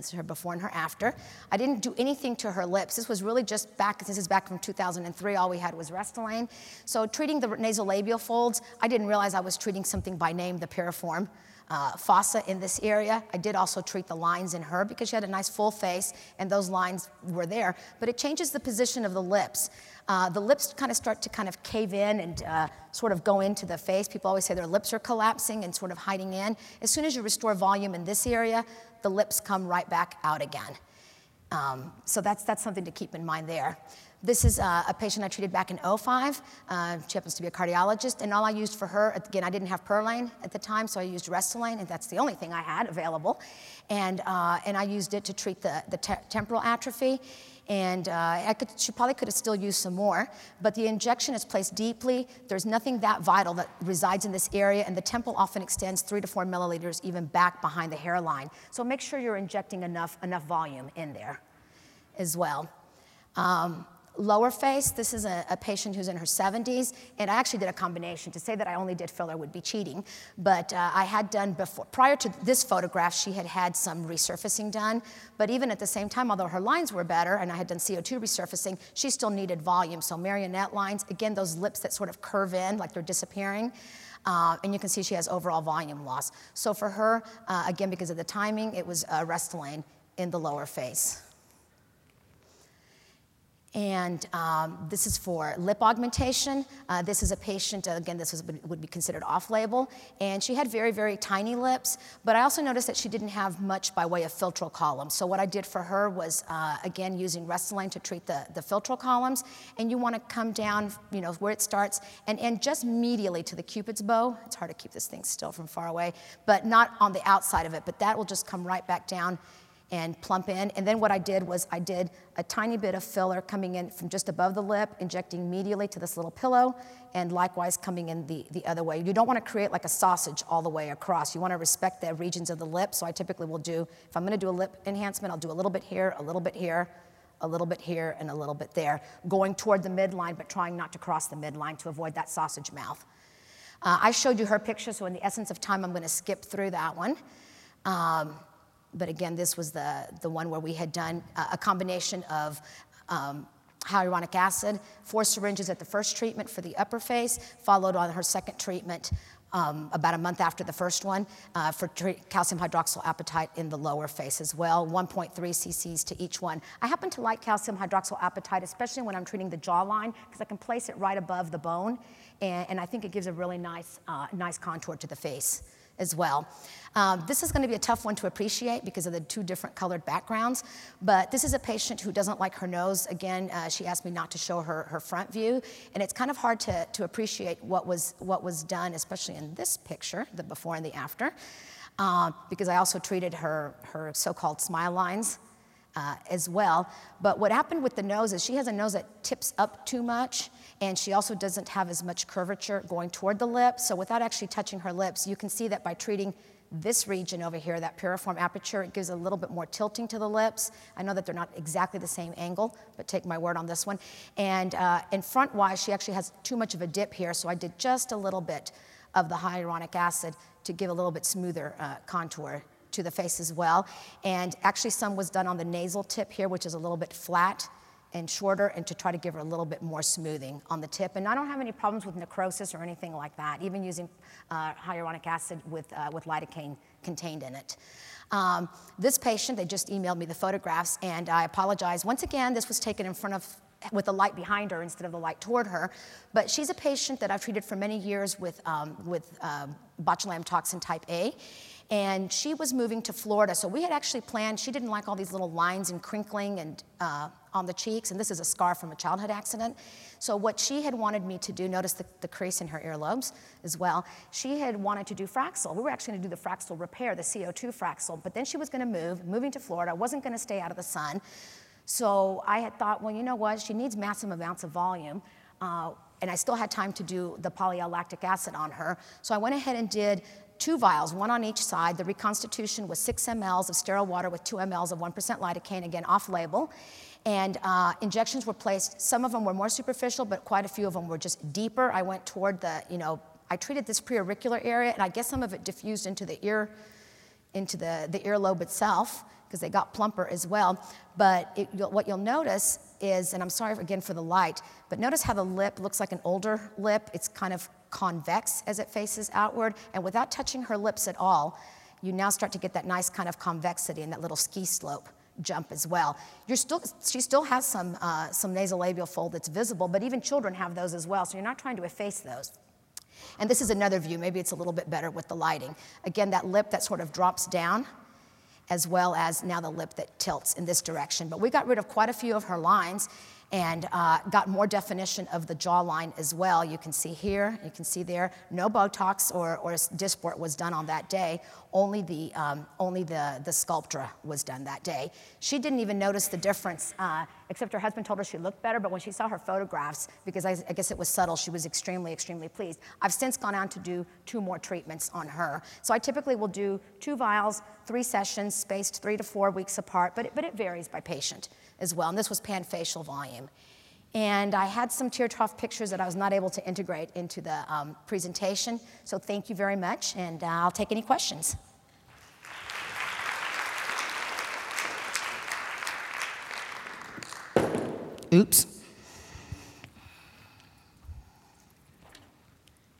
This is her before and her after. I didn't do anything to her lips. This was really just back, this is back from 2003. All we had was Restylane. So treating the nasolabial folds, I didn't realize I was treating something by name, the piriform fossa in this area. I did also treat the lines in her because she had a nice full face and those lines were there. But it changes the position of the lips. The lips kind of start to kind of cave in and sort of go into the face. People always say their lips are collapsing and sort of hiding in. As soon as you restore volume in this area, the lips come right back out again. So that's something to keep in mind there. This is a patient I treated back in 2005. She happens to be a cardiologist, and all I used for her, again, I didn't have Perlane at the time, so I used Restylane, and that's the only thing I had available. And I used it to treat the temporal atrophy. And she probably could have still used some more, but the injection is placed deeply. There's nothing that vital that resides in this area, and the temple often extends 3 to 4 milliliters even back behind the hairline. So make sure you're injecting enough volume in there as well. Lower face, this is a patient who's in her 70s, and I actually did a combination. To say that I only did filler would be cheating, but I had done before. Prior to this photograph, she had some resurfacing done, but even at the same time, although her lines were better and I had done CO2 resurfacing, she still needed volume, so marionette lines, again, those lips that sort of curve in like they're disappearing. And you can see she has overall volume loss. So for her, again, because of the timing, it was Restylane in the lower face. And this is for lip augmentation. This is a patient, again, this would be considered off-label, and she had very, very tiny lips, but I also noticed that she didn't have much by way of filtral columns. So what I did for her was, again, using Restylane to treat the filtral columns, and you want to come down, you know, where it starts, and just medially to the cupid's bow. It's hard to keep this thing still from far away, but not on the outside of it, but that will just come right back down and plump in. And then what I did was I did a tiny bit of filler coming in from just above the lip, injecting medially to this little pillow, and likewise coming in the other way. You don't want to create like a sausage all the way across. You want to respect the regions of the lip, so I typically will do, if I'm going to do a lip enhancement, I'll do a little bit here, a little bit here, a little bit here, and a little bit there, going toward the midline, but trying not to cross the midline to avoid that sausage mouth. I showed you her picture, so in the essence of time, I'm going to skip through that one. But again, this was the one where we had done a combination of hyaluronic acid, 4 syringes at the first treatment for the upper face, followed on her second treatment about a month after the first one for calcium hydroxyapatite in the lower face as well, 1.3 cc's to each one. I happen to like calcium hydroxyapatite, especially when I'm treating the jawline, because I can place it right above the bone, and I think it gives a really nice contour to the face as well. This is going to be a tough one to appreciate because of the 2 different colored backgrounds, but this is a patient who doesn't like her nose. Again, she asked me not to show her front view, and it's kind of hard to appreciate what was done, especially in this picture, the before and the after, because I also treated her so-called smile lines as well. But what happened with the nose is she has a nose that tips up too much, and she also doesn't have as much curvature going toward the lips. So without actually touching her lips, you can see that by treating this region over here, that piriform aperture, it gives a little bit more tilting to the lips. I know that they're not exactly the same angle, but take my word on this one. And in front-wise, she actually has too much of a dip here, so I did just a little bit of the hyaluronic acid to give a little bit smoother contour to the face as well. And actually some was done on the nasal tip here, which is a little bit flat and shorter, and to try to give her a little bit more smoothing on the tip. And I don't have any problems with necrosis or anything like that, even using hyaluronic acid with lidocaine contained in it. This patient, they just emailed me the photographs, and I apologize. Once again, this was taken in front of, with the light behind her instead of the light toward her. But she's a patient that I've treated for many years with botulinum toxin type A. And she was moving to Florida, so we had actually planned, she didn't like all these little lines and crinkling and on the cheeks, and this is a scar from a childhood accident. So what she had wanted me to do, notice the crease in her earlobes as well, she had wanted to do Fraxel. We were actually gonna do the Fraxel repair, the CO2 Fraxel, but then she was gonna moving to Florida, wasn't gonna stay out of the sun. So I had thought, well, you know what, she needs massive amounts of volume. And I still had time to do the poly-L-lactic acid on her. So I went ahead and did 2 vials, 1 on each side. The reconstitution was 6 mLs of sterile water with 2 mLs of 1% lidocaine, again, off-label. And injections were placed. Some of them were more superficial, but quite a few of them were just deeper. I went toward I treated this preauricular area, and I guess some of it diffused into the earlobe itself, because they got plumper as well. But what you'll notice is, and I'm sorry again for the light, but notice how the lip looks like an older lip. It's kind of convex as it faces outward. And without touching her lips at all, you now start to get that nice kind of convexity and that little ski slope jump as well. She still has some nasolabial fold that's visible, but even children have those as well, so you're not trying to efface those. And this is another view. Maybe it's a little bit better with the lighting. Again, that lip that sort of drops down, as well as now the lip that tilts in this direction. But we got rid of quite a few of her lines and got more definition of the jawline as well. You can see here, you can see there, no Botox or Dysport was done on that day. Only the Sculptra was done that day. She didn't even notice the difference, except her husband told her she looked better, but when she saw her photographs, because I guess it was subtle, she was extremely, extremely pleased. I've since gone on to do 2 more treatments on her. So I typically will do 2 vials, 3 sessions, spaced 3 to 4 weeks apart, but it varies by patient as well, and this was panfacial volume. And I had some tear trough pictures that I was not able to integrate into the presentation, so thank you very much, and I'll take any questions. Oops.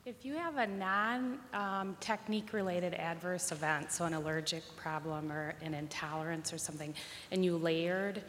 If you have a non-technique-related adverse event, so an allergic problem or an intolerance or something, and you layered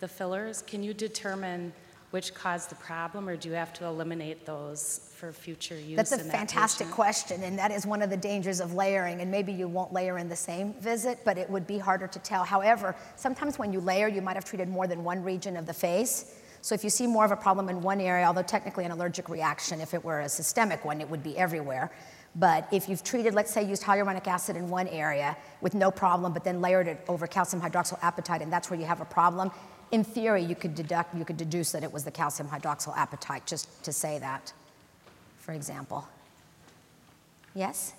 the fillers, can you determine which caused the problem, or do you have to eliminate those for future use? That's a fantastic question, and that is one of the dangers of layering, and maybe you won't layer in the same visit, but it would be harder to tell. However, sometimes when you layer, you might have treated more than one region of the face. So if you see more of a problem in one area, although technically an allergic reaction, if it were a systemic one, it would be everywhere. But if you've treated, let's say, used hyaluronic acid in one area with no problem, but then layered it over calcium hydroxyl apatite, and that's where you have a problem, in theory, you could deduce that it was the calcium hydroxyl apatite, just to say that, for example. Yes?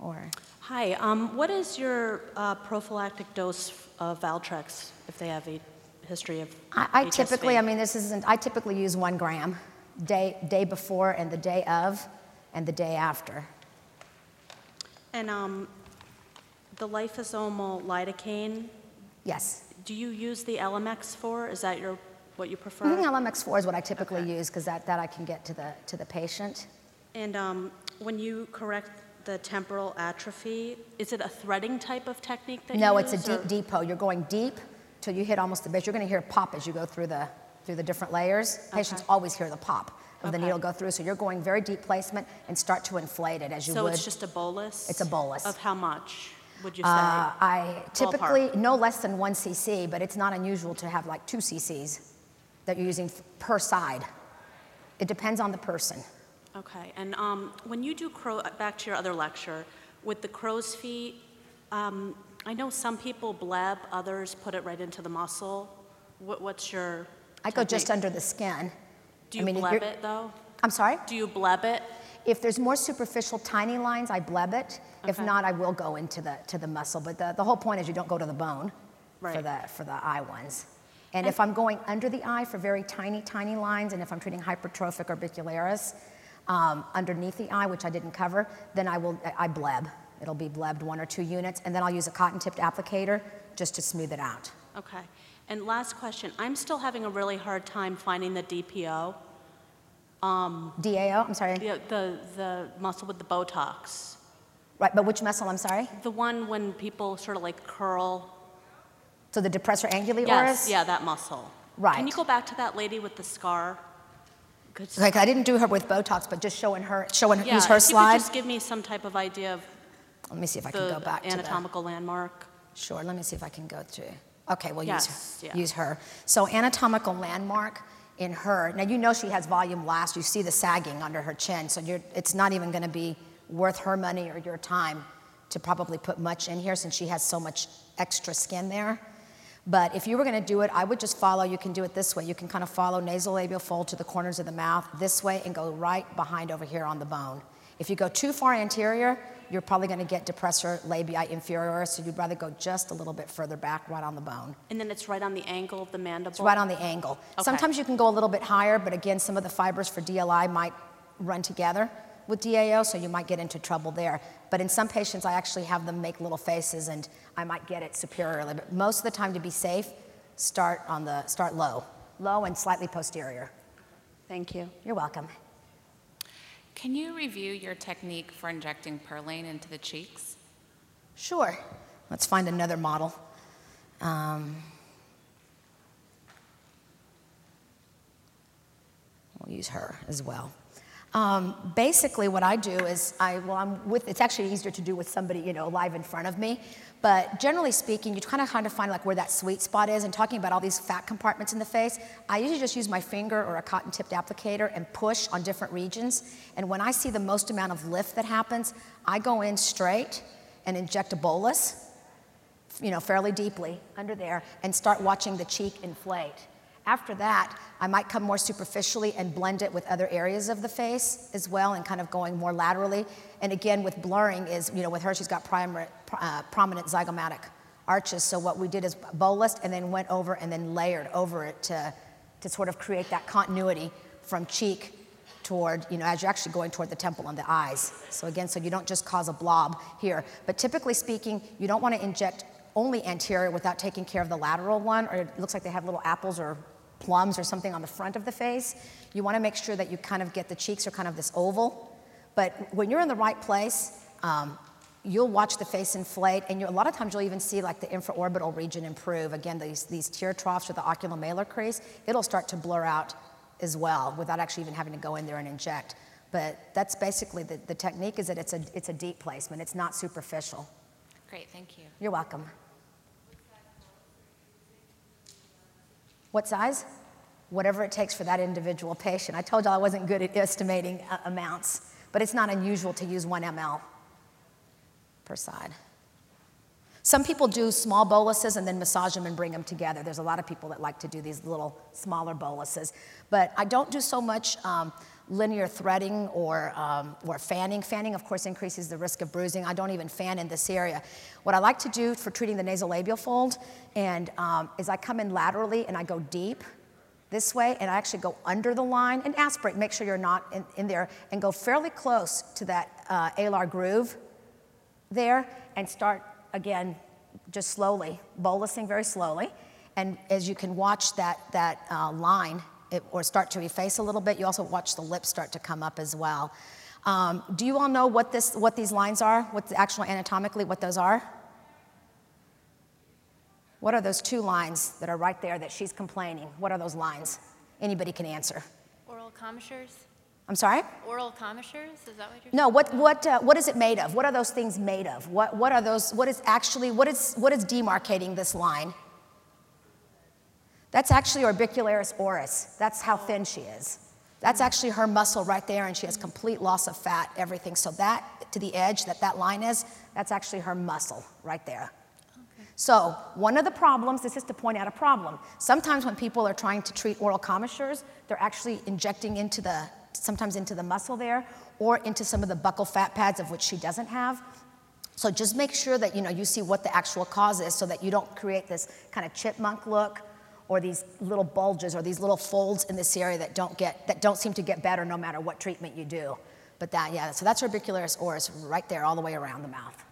Or? Hi, what is your prophylactic dose of Valtrex if they have a history of HSV? I typically use 1 gram day before and the day of and the day after. And the lysosomal lidocaine? Yes. Do you use the LMX4? Is that what you prefer? I think LMX4 is what I typically use, because that I can get to the patient. And when you correct the temporal atrophy, is it a threading type of technique that you use? No, it's a deep depot. You're going deep till you hit almost the base. You're going to hear pop as you go through the different layers. Okay. Patients always hear the pop of the needle go through, so you're going very deep placement and start to inflate it as you would. So it's just a bolus? It's a bolus. Of how much? Would you say? I typically no less than 1 cc, but it's not unusual to have like 2 cc's that you're using per side. It depends on the person. Okay, and when you do back to your other lecture, with the crow's feet, I know some people bleb, others put it right into the muscle. What's your technique? Go just under the skin. Do you bleb it though? I'm sorry? Do you bleb it? If there's more superficial tiny lines, I bleb it. Okay. If not, I will go into the muscle. But the whole point is you don't go to the bone for the eye ones. And if I'm going under the eye for very tiny lines, and if I'm treating hypertrophic orbicularis underneath the eye, which I didn't cover, then I bleb. It'll be blebbed 1 or 2 units, and then I'll use a cotton-tipped applicator just to smooth it out. Okay. And last question. I'm still having a really hard time finding the DPO. DAO, I'm sorry? The muscle with the Botox. Right, but which muscle, I'm sorry? The one when people sort of like curl. So the depressor anguli oris? Yes, yeah, that muscle. Right. Can you go back to that lady with the scar? Like I didn't do her with Botox, but just use her slide. Just give me some type of idea of let me see if I can go back anatomical to landmark. Sure, let me see if I can go to. Okay, we'll use her. So anatomical landmark. In her. Now, you know she has volume last. You see the sagging under her chin, so it's not even going to be worth her money or your time to probably put much in here since she has so much extra skin there. But if you were going to do it, I would just follow. You can do it this way. You can kind of follow nasolabial fold to the corners of the mouth this way and go right behind over here on the bone. If you go too far anterior, you're probably going to get depressor labii inferioris, so you'd rather go just a little bit further back, right on the bone. And then it's right on the angle of the mandible? It's right on the angle. Okay. Sometimes you can go a little bit higher, but again, some of the fibers for DLI might run together, with DAO, so you might get into trouble there. But in some patients, I actually have them make little faces, and I might get it superiorly. But most of the time, to be safe, start low and slightly posterior. Thank you. You're welcome. Can you review your technique for injecting Perlane into the cheeks? Sure. Let's find another model. We'll use her as well. Basically, what I do is it's actually easier to do with somebody, live in front of me. But generally speaking, you kind of find like where that sweet spot is. And talking about all these fat compartments in the face, I usually just use my finger or a cotton-tipped applicator and push on different regions. And when I see the most amount of lift that happens, I go in straight and inject a bolus, fairly deeply under there, and start watching the cheek inflate. After that, I might come more superficially and blend it with other areas of the face as well, and kind of going more laterally. And again, with blurring is, with her, she's got prominent zygomatic arches. So what we did is bolused and then went over and then layered over it to sort of create that continuity from cheek toward, as you're actually going toward the temple and the eyes. So again, so you don't just cause a blob here. But typically speaking, you don't want to inject only anterior without taking care of the lateral one, or it looks like they have little apples or plums or something on the front of the face. You want to make sure that you kind of get the cheeks are kind of this oval. But when you're in the right place, you'll watch the face inflate, and a lot of times you'll even see like the infraorbital region improve. Again, these tear troughs or the oculomalar crease, it'll start to blur out as well without actually even having to go in there and inject. But that's basically the technique, is that it's a deep placement. It's not superficial. Great, thank you. You're welcome. What size? Whatever it takes for that individual patient. I told y'all I wasn't good at estimating amounts, but it's not unusual to use 1 mL per side. Some people do small boluses and then massage them and bring them together. There's a lot of people that like to do these little smaller boluses, but I don't do so much linear threading or fanning. Fanning, of course, increases the risk of bruising. I don't even fan in this area. What I like to do for treating the nasolabial fold is I come in laterally and I go deep this way, and I actually go under the line and aspirate, make sure you're not in there, and go fairly close to that alar groove there, and start again just slowly, bolusing very slowly. And as you can watch that line, or start to efface a little bit. You also watch the lips start to come up as well. Do you all know what these lines are? What's actually anatomically what those are? What are those two lines that are right there that she's complaining? What are those lines? Anybody can answer. Oral commissures. I'm sorry? Oral commissures, is that what you're? No. What is it made of? What are those things made of? What are those? What is actually? What is demarcating this line? That's actually orbicularis oris. That's how thin she is. That's actually her muscle right there, and she has complete loss of fat, everything. So that, to the edge that line is, that's actually her muscle right there. Okay. So one of the problems, this is to point out a problem. Sometimes when people are trying to treat oral commissures, they're actually injecting sometimes into the muscle there, or into some of the buccal fat pads, of which she doesn't have. So just make sure that you see what the actual cause is, so that you don't create this kind of chipmunk look, or these little bulges, or these little folds in this area that don't seem to get better no matter what treatment you do. But so that's orbicularis oris right there, all the way around the mouth.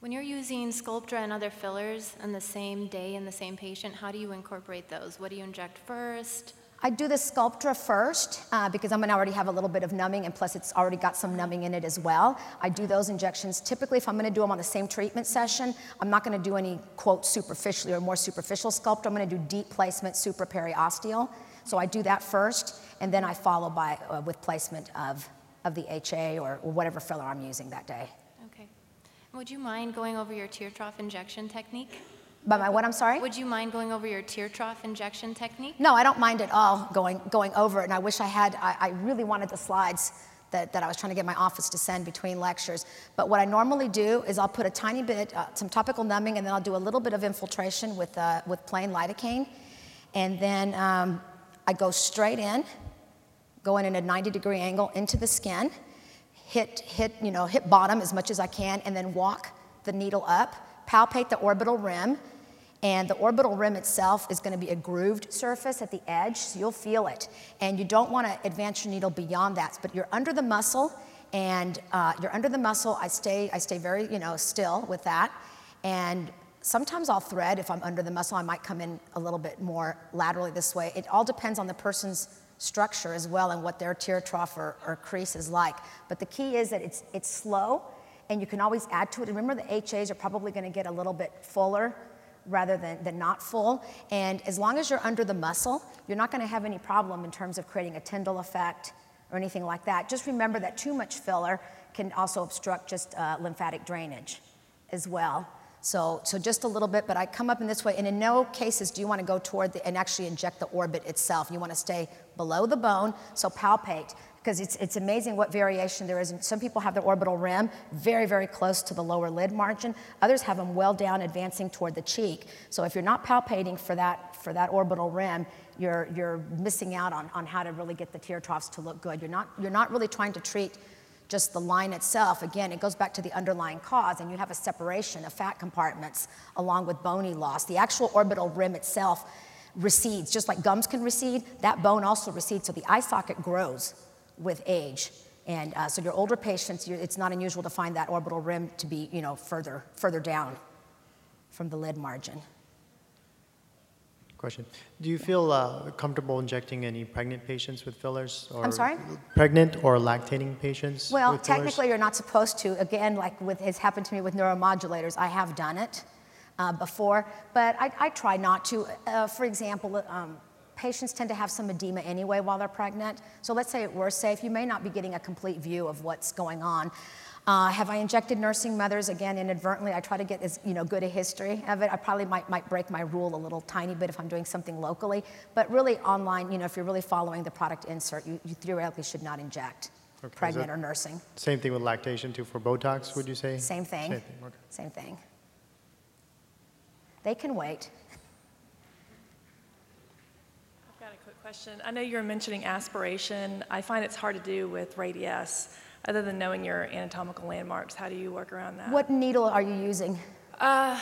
When you're using Sculptra and other fillers on the same day in the same patient, how do you incorporate those? What do you inject first? I do the Sculptra first because I'm going to already have a little bit of numbing, and plus it's already got some numbing in it as well. I do those injections. Typically, if I'm going to do them on the same treatment session, I'm not going to do any, quote, superficially or more superficial Sculptra. I'm going to do deep placement supraperiosteal. So I do that first, and then I follow by with placement of the HA or whatever filler I'm using that day. Okay. Would you mind going over your tear trough injection technique? By my what, I'm sorry? Would you mind going over your tear trough injection technique? No, I don't mind at all going over it, and I wish I had. I really wanted the slides that I was trying to get my office to send between lectures. But what I normally do is I'll put a tiny bit, some topical numbing, and then I'll do a little bit of infiltration with plain lidocaine, and then I go straight in, go in at a 90-degree angle into the skin, hit bottom as much as I can, and then walk the needle up, palpate the orbital rim, And the orbital rim itself is going to be a grooved surface at the edge, so you'll feel it. And you don't want to advance your needle beyond that, but you're under the muscle, and I stay very still with that. And sometimes I'll thread if I'm under the muscle. I might come in a little bit more laterally this way. It all depends on the person's structure as well and what their tear trough or crease is like. But the key is that it's slow, and you can always add to it. And remember, the HAs are probably going to get a little bit fuller rather than not full. And as long as you're under the muscle, you're not going to have any problem in terms of creating a Tyndall effect or anything like that. Just remember that too much filler can also obstruct just lymphatic drainage as well. So just a little bit, but I come up in this way, and in no cases do you want to go toward and actually inject the orbit itself. You want to stay below the bone, so palpate, because it's amazing what variation there is. And some people have their orbital rim very, very close to the lower lid margin. Others have them well down, advancing toward the cheek. So if you're not palpating for that orbital rim, you're missing out on how to really get the tear troughs to look good. You're not really trying to treat just the line itself. Again, it goes back to the underlying cause, and you have a separation of fat compartments along with bony loss. The actual orbital rim itself recedes, just like gums can recede, that bone also recedes, so the eye socket grows with age. And so your older patients, it's not unusual to find that orbital rim to be further down from the lid margin. Question. Do you feel comfortable injecting any pregnant patients with fillers? Or I'm sorry? Pregnant or lactating patients? Well, technically fillers? You're not supposed to. Again, like has happened to me with neuromodulators, I have done it before, but I try not to. For example, patients tend to have some edema anyway while they're pregnant. So let's say it were safe, you may not be getting a complete view of what's going on. Have I injected nursing mothers? Again, inadvertently, I try to get as good a history of it. I probably might break my rule a little tiny bit if I'm doing something locally. But really online, if you're really following the product insert, you theoretically should not inject pregnant or nursing. Same thing with lactation too for Botox, would you say? Same thing. Same thing. Okay. Same thing. They can wait. I've got a quick question. I know you were mentioning aspiration. I find it's hard to do with RADIUS. Other than knowing your anatomical landmarks, how do you work around that? What needle are you using? I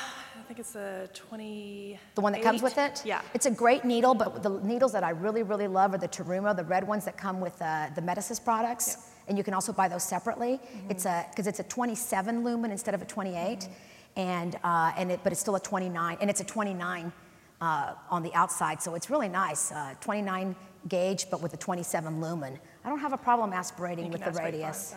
think it's a 20. The one that comes with it? Yeah. It's a great needle, but the needles that I really, really love are the Terumo, the red ones that come with the Medicis products, yeah. And you can also buy those separately. Mm-hmm. It's a 27 lumen instead of a 28, mm-hmm. But it's still a 29, and it's a 29 on the outside, so it's really nice. 29 gauge, but with a 27 lumen. I don't have a problem aspirating with the RADIUS.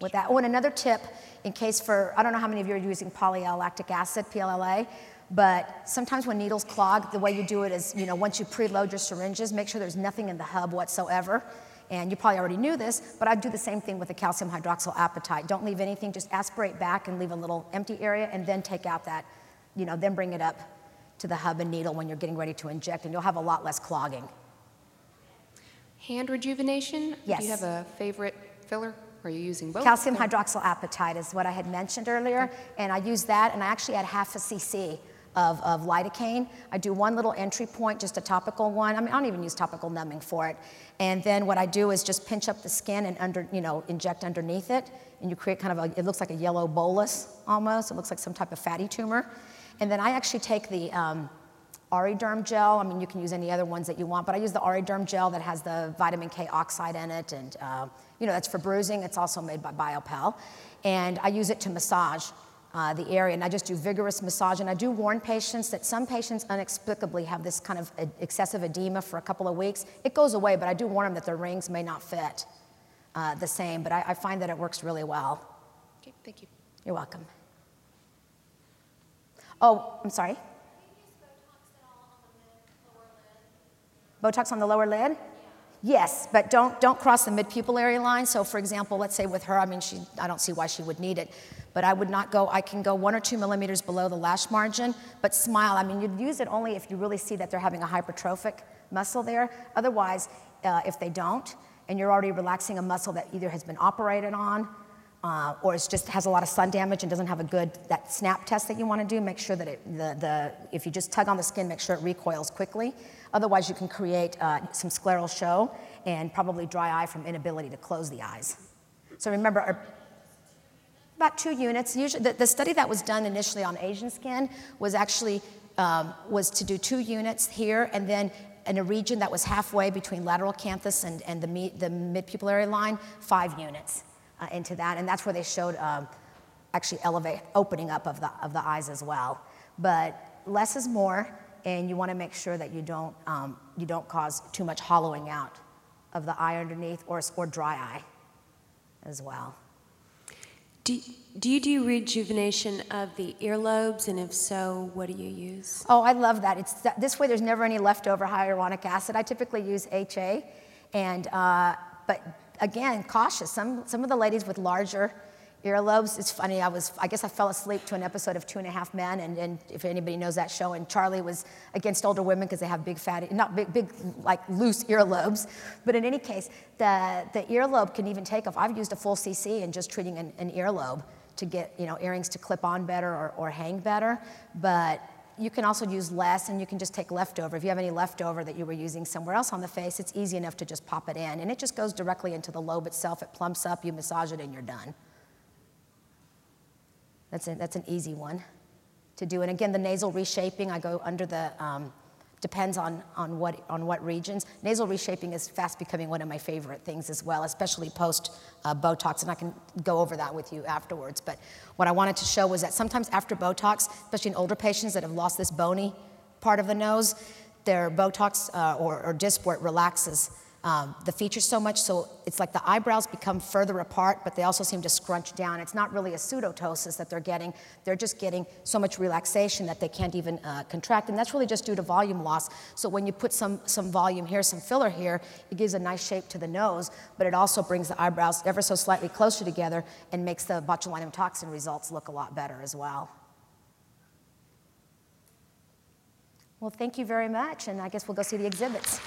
With that. Oh, and another tip, in case I don't know how many of you are using poly-L-lactic acid, PLLA, but sometimes when needles clog, the way you do it is, once you preload your syringes, make sure there's nothing in the hub whatsoever. And you probably already knew this, but I do the same thing with the calcium hydroxyl apatite. Don't leave anything, just aspirate back and leave a little empty area, and then take out that, then bring it up to the hub and needle when you're getting ready to inject, and you'll have a lot less clogging. Hand rejuvenation? Yes. Do you have a favorite filler? Are you using both? Calcium hydroxyl apatite is what I had mentioned earlier, and I use that, and I actually add half a cc of lidocaine. I do one little entry point, just a topical one. I mean, I don't even use topical numbing for it. And then what I do is just pinch up the skin and inject underneath it, and you create kind of it looks like a yellow bolus almost. It looks like some type of fatty tumor. And then I actually take the Auriderm gel. I mean, you can use any other ones that you want, but I use the Auriderm gel that has the vitamin K oxide in it, and that's for bruising. It's also made by Biopal, and I use it to massage the area, and I just do vigorous massage. And I do warn patients that some patients inexplicably have this kind of excessive edema for a couple of weeks. It goes away, but I do warn them that their rings may not fit the same, but I find that it works really well. Okay, thank you. You're welcome. Oh, I'm sorry. Botox on the lower lid? Yes, but don't cross the mid-pupil area line. So for example, let's say with her, I mean, I don't see why she would need it, but I can go 1 or 2 millimeters below the lash margin, but smile. I mean, you'd use it only if you really see that they're having a hypertrophic muscle there. Otherwise, if they don't, and you're already relaxing a muscle that either has been operated on or it just has a lot of sun damage and doesn't have that snap test that you want to do, make sure that if you just tug on the skin, make sure it recoils quickly. Otherwise, you can create some scleral show and probably dry eye from inability to close the eyes. So remember, about 2 units. Usually, the study that was done initially on Asian skin was actually was to do 2 units here and then in a region that was halfway between lateral canthus and the mid-pupillary line, 5 units into that. And that's where they showed actually opening up of the eyes as well. But less is more, and you want to make sure that you don't cause too much hollowing out of the eye underneath or dry eye as well. Do you do rejuvenation of the earlobes, and if so, what do you use? Oh, I love that. It's this way. There's never any leftover hyaluronic acid. I typically use HA, but again, cautious. Some of the ladies with larger earlobes. It's funny. I guess I fell asleep to an episode of 2.5 Men, and if anybody knows that show, and Charlie was against older women because they have big fatty, not big like loose earlobes. But in any case, the earlobe can even take off. I've used a full CC in just treating an earlobe to get earrings to clip on better or hang better. But you can also use less, and you can just take leftover. If you have any leftover that you were using somewhere else on the face, it's easy enough to just pop it in, and it just goes directly into the lobe itself. It plumps up, you massage it, and you're done. That's an easy one to do. And again, the nasal reshaping, I go under the, depends on what regions. Nasal reshaping is fast becoming one of my favorite things as well, especially post Botox, and I can go over that with you afterwards. But what I wanted to show was that sometimes after Botox, especially in older patients that have lost this bony part of the nose, their Botox or Dysport relaxes the features so much, so it's like the eyebrows become further apart, but they also seem to scrunch down. It's not really a pseudotosis that they're getting. They're just getting so much relaxation that they can't even contract, and that's really just due to volume loss. So when you put some volume here, some filler here, it gives a nice shape to the nose, but it also brings the eyebrows ever so slightly closer together and makes the botulinum toxin results look a lot better as well. Well, thank you very much, and I guess we'll go see the exhibits.